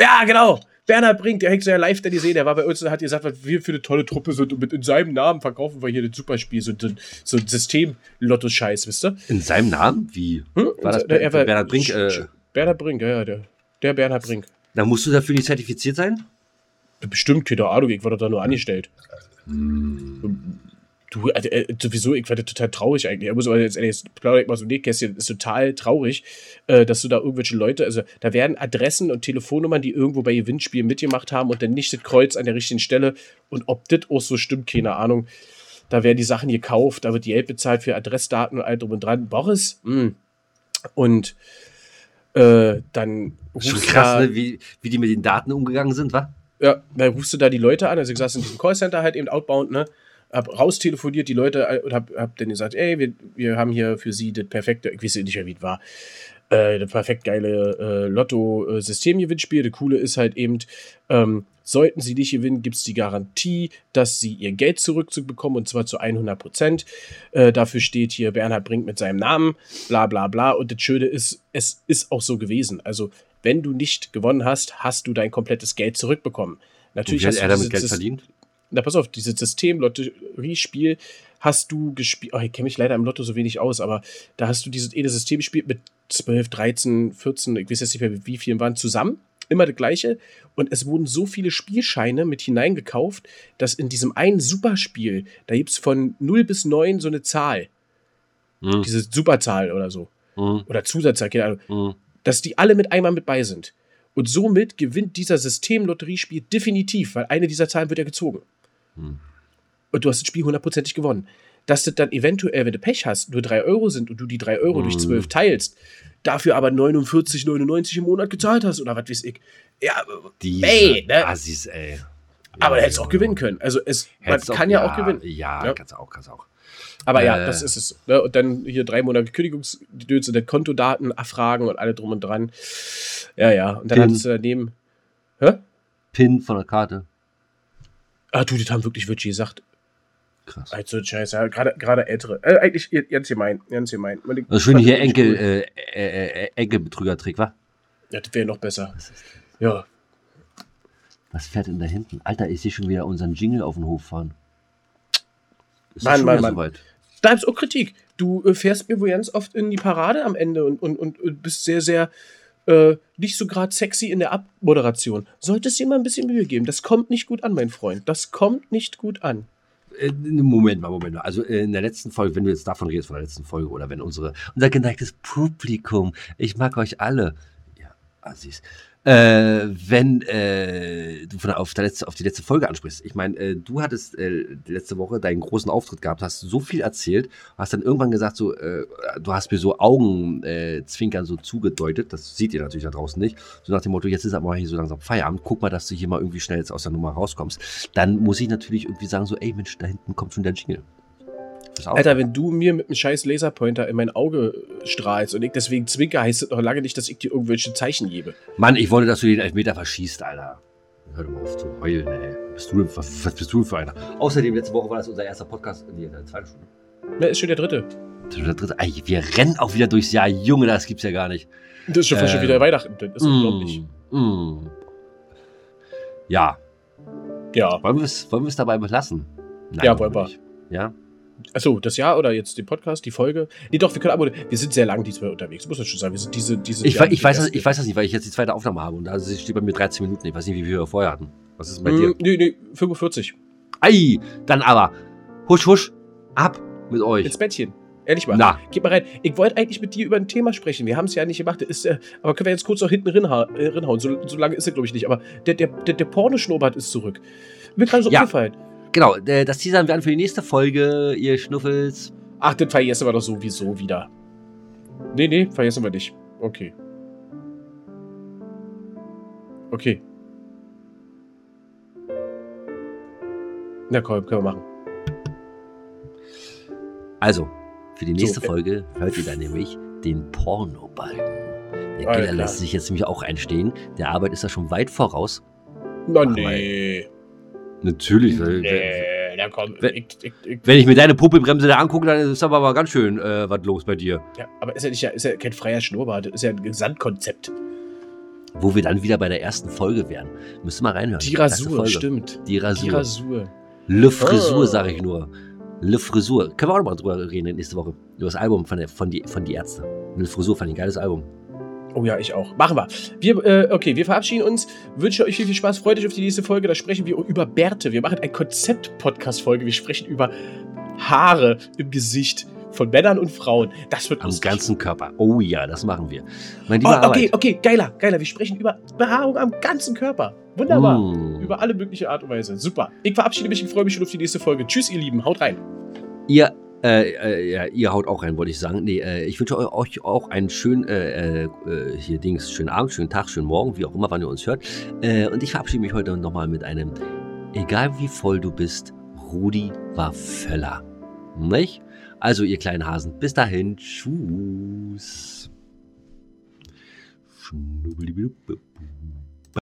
Ja, genau. Bernhard Brink, der hängt so ja live da die See, der war bei uns und hat gesagt, was wir für eine tolle Truppe sind und mit in seinem Namen verkaufen wir hier ein Superspiel, so, so ein System-Lotto-Scheiß, wisst ihr? In seinem Namen? Wie? Hm? War das der, er war Bernhard Brink? Sch- äh, Bernhard Brink, ja, ja, der, der Bernhard Brink. Da musst du dafür nicht zertifiziert sein? Bestimmt, keine Ahnung, ich war doch da nur angestellt. Hm. Du, also, sowieso, ich war total traurig eigentlich. Ich muss aber jetzt ehrlich sagen, mal so ein Nähkästchen, ist total traurig, dass du da irgendwelche Leute, also da werden Adressen und Telefonnummern, die irgendwo bei Gewinnspielen mitgemacht haben und dann nicht das Kreuz an der richtigen Stelle. Und ob das auch so stimmt, keine Ahnung. Da werden die Sachen gekauft, da wird Geld bezahlt für Adressdaten und all drum und dran. Boris? Mh. Und äh, dann. Schon krass, da, ne? wie, wie die mit den Daten umgegangen sind, wa? Ja, dann rufst du da die Leute an, also ich saß in diesem Callcenter halt eben outbound, ne, hab raustelefoniert die Leute und hab, hab dann gesagt, ey, wir, wir haben hier für sie das perfekte, ich weiß nicht, wie es war, äh, das perfekt geile äh, Lotto-System-Gewinnspiel. Das Coole ist halt eben, ähm, sollten sie nicht gewinnen, gibt es die Garantie, dass sie ihr Geld zurückzubekommen und zwar zu hundert Prozent. Äh, dafür steht hier Bernhard Brink mit seinem Namen, bla bla bla. Und das Schöne ist, es ist auch so gewesen. Also, wenn du nicht gewonnen hast, hast du dein komplettes Geld zurückbekommen. Natürlich hast du er damit Geld verdient? Na, pass auf, dieses System-Lotteriespiel hast du gespielt. Oh, ich kenne mich leider im Lotto so wenig aus, aber da hast du dieses eine System gespielt mit zwölf, dreizehn, vierzehn, ich weiß jetzt nicht mehr, wie vielen waren zusammen. Immer das Gleiche. Und es wurden so viele Spielscheine mit hineingekauft, dass in diesem einen Superspiel, da gibt es von null bis neun so eine Zahl. Mhm. Diese Superzahl oder so. Mhm. Oder Zusatzzahl, keine Ahnung. Mhm. Dass die alle mit einmal mit bei sind. Und somit gewinnt dieser System-Lotteriespiel definitiv, weil eine dieser Zahlen wird ja gezogen. Hm. Und du hast das Spiel hundertprozentig gewonnen. Dass das dann eventuell, wenn du Pech hast, nur drei Euro sind und du die drei Euro hm. durch zwölf teilst, dafür aber neunundvierzig neunundneunzig im Monat gezahlt hast oder was weiß ich. Ja, diese ey, ne? Assis, ey. Aber ja, hättest ja, auch gewinnen können. Also es, man kann auch, ja auch gewinnen. Ja, ja. kannst auch, kannst auch. Aber äh. ja, das ist es. Ne? Und dann hier drei Monate Kündigungsdötze, der Kontodaten, Abfragen und alle drum und dran. Ja, ja. Und dann Pin. hattest du daneben. Hä? Pin von der Karte. Ah, du, das haben wirklich Witchy gesagt. Krass. Also, scheiße, ja, gerade, gerade ältere. Äh, eigentlich, ganz gemein, ganz gemein. Man, also schön hier Enkel, äh, äh, äh, Enkelbetrüger-Trick, wa? Ja, das wäre noch besser. Was ist das? Ja. Was fährt denn da hinten? Alter, ich sehe schon wieder unseren Jingle auf den Hof fahren. Ist Mann, Mann, Mann. So da gibt's auch Kritik. Du äh, fährst mir wohl ganz oft in die Parade am Ende und, und, und, und bist sehr, sehr äh, nicht so gerade sexy in der Abmoderation. Solltest dir mal ein bisschen Mühe geben. Das kommt nicht gut an, mein Freund. Das kommt nicht gut an. Moment mal, Moment mal. Also in der letzten Folge, wenn du jetzt davon redest, von der letzten Folge oder wenn unsere, unser geneigtes Publikum, ich mag euch alle. Ja, Assis. Äh, wenn äh, du von der, auf, der letzte, auf die letzte Folge ansprichst. Ich meine, äh, du hattest äh, letzte Woche deinen großen Auftritt gehabt, hast so viel erzählt, hast dann irgendwann gesagt, so, äh, du hast mir so Augenzwinkern äh, so zugedeutet, das sieht ihr natürlich da draußen nicht, so nach dem Motto, jetzt ist aber hier so langsam Feierabend, guck mal, dass du hier mal irgendwie schnell jetzt aus der Nummer rauskommst. Dann muss ich natürlich irgendwie sagen, so, ey Mensch, da hinten kommt schon der Jingle. Alter, wenn du mir mit einem scheiß Laserpointer in mein Auge strahlst und ich deswegen zwinker, heißt das noch lange nicht, dass ich dir irgendwelche Zeichen gebe. Mann, ich wollte, dass du den Elfmeter verschießt, Alter. Hör doch mal auf zu heulen, ey. Bist du denn, was, was bist du denn für einer? Außerdem, letzte Woche war das unser erster Podcast. Nee, der zweite Stunde. Na, ist schon der dritte. Das ist der dritte. Ey, wir rennen auch wieder durchs Jahr. Junge, das gibt's ja gar nicht. Das ist schon fast ähm, schon wieder Weihnachten drin. Das ist mm, unglaublich. Mm. Ja. Ja. Wollen wir es wollen wir es dabei belassen? Nein, ja, wollen wir. Ja. Achso, das Jahr oder jetzt den Podcast, die Folge? Nee, doch, wir können abonnieren. Wir sind sehr lang diesmal unterwegs, muss man schon sagen. Wir sind diese, diese ich, weiß, ich, weiß das, ich weiß das nicht, weil ich jetzt die zweite Aufnahme habe und da also steht bei mir dreizehn Minuten. Ich weiß nicht, wie wir vorher hatten. Was ist bei mm, dir? Nee, nee, fünfundvierzig. Ei, dann aber. Husch, husch, ab mit euch. Ins Bettchen. Ehrlich mal. Na. Geht mal rein. Ich wollte eigentlich mit dir über ein Thema sprechen. Wir haben es ja nicht gemacht. Ist, äh, aber können wir jetzt kurz noch hinten rinha- äh, rinhauen? So, so lange ist er, glaube ich, nicht. Aber der, der, der, der Pornoschnurrbart ist zurück. Mir gerade so ja. Umgefallen. Genau, das teasern wir an für die nächste Folge, ihr Schnuffels. Ach, den vergessen wir doch sowieso wieder. Nee, nee, vergessen wir nicht. Okay. Okay. Na komm, können wir machen. Also, für die nächste so, Folge äh, hört ihr dann nämlich den Pornobalken. Der Giller lässt sich jetzt nämlich auch einstehen. Der Arbeit ist da schon weit voraus. Na Aber nee. Natürlich. Weil, nee, na komm, wenn, ich, ich, ich, wenn ich mir deine Popelbremse da angucke, dann ist aber mal ganz schön äh, was los bei dir. Ja, aber ist ja, nicht, ist ja kein freier Schnurrbart, ist ja ein Gesamtkonzept. Wo wir dann wieder bei der ersten Folge wären. Müsst ihr mal reinhören. Die Rasur, stimmt. Die Rasur. Die Rasur. Le Frisur, oh. Sag ich nur. Le Frisur. Können wir auch nochmal drüber reden nächste Woche. Über das Album von, der, von, die, von die Ärzte. Le Frisur fand ich ein geiles Album. Oh ja, ich auch. Machen wir. Wir äh, okay, wir verabschieden uns. Wünsche euch viel, viel Spaß. Freut euch auf die nächste Folge. Da sprechen wir über Bärte. Wir machen eine Konzept-Podcast-Folge. Wir sprechen über Haare im Gesicht von Männern und Frauen. Das wird lustig. Am ganzen Körper. Oh ja, das machen wir. Mein lieber oh, okay, Arbeit. okay, geiler, geiler. Wir sprechen über Behaarung am ganzen Körper. Wunderbar. Mm. Über alle mögliche Art und Weise. Super. Ich verabschiede mich und freue mich schon auf die nächste Folge. Tschüss, ihr Lieben. Haut rein. Ihr Äh, äh, ja, ihr haut auch rein, wollte ich sagen. Nee, äh, ich wünsche euch auch einen schönen, äh, äh, hier Dings, schönen Abend, schönen Tag, schönen Morgen, wie auch immer, wann ihr uns hört. Äh, und ich verabschiede mich heute nochmal mit einem, egal wie voll du bist, Rudi war Völler. Nicht? Also, ihr kleinen Hasen, bis dahin, tschüss. Schnubbelibubu.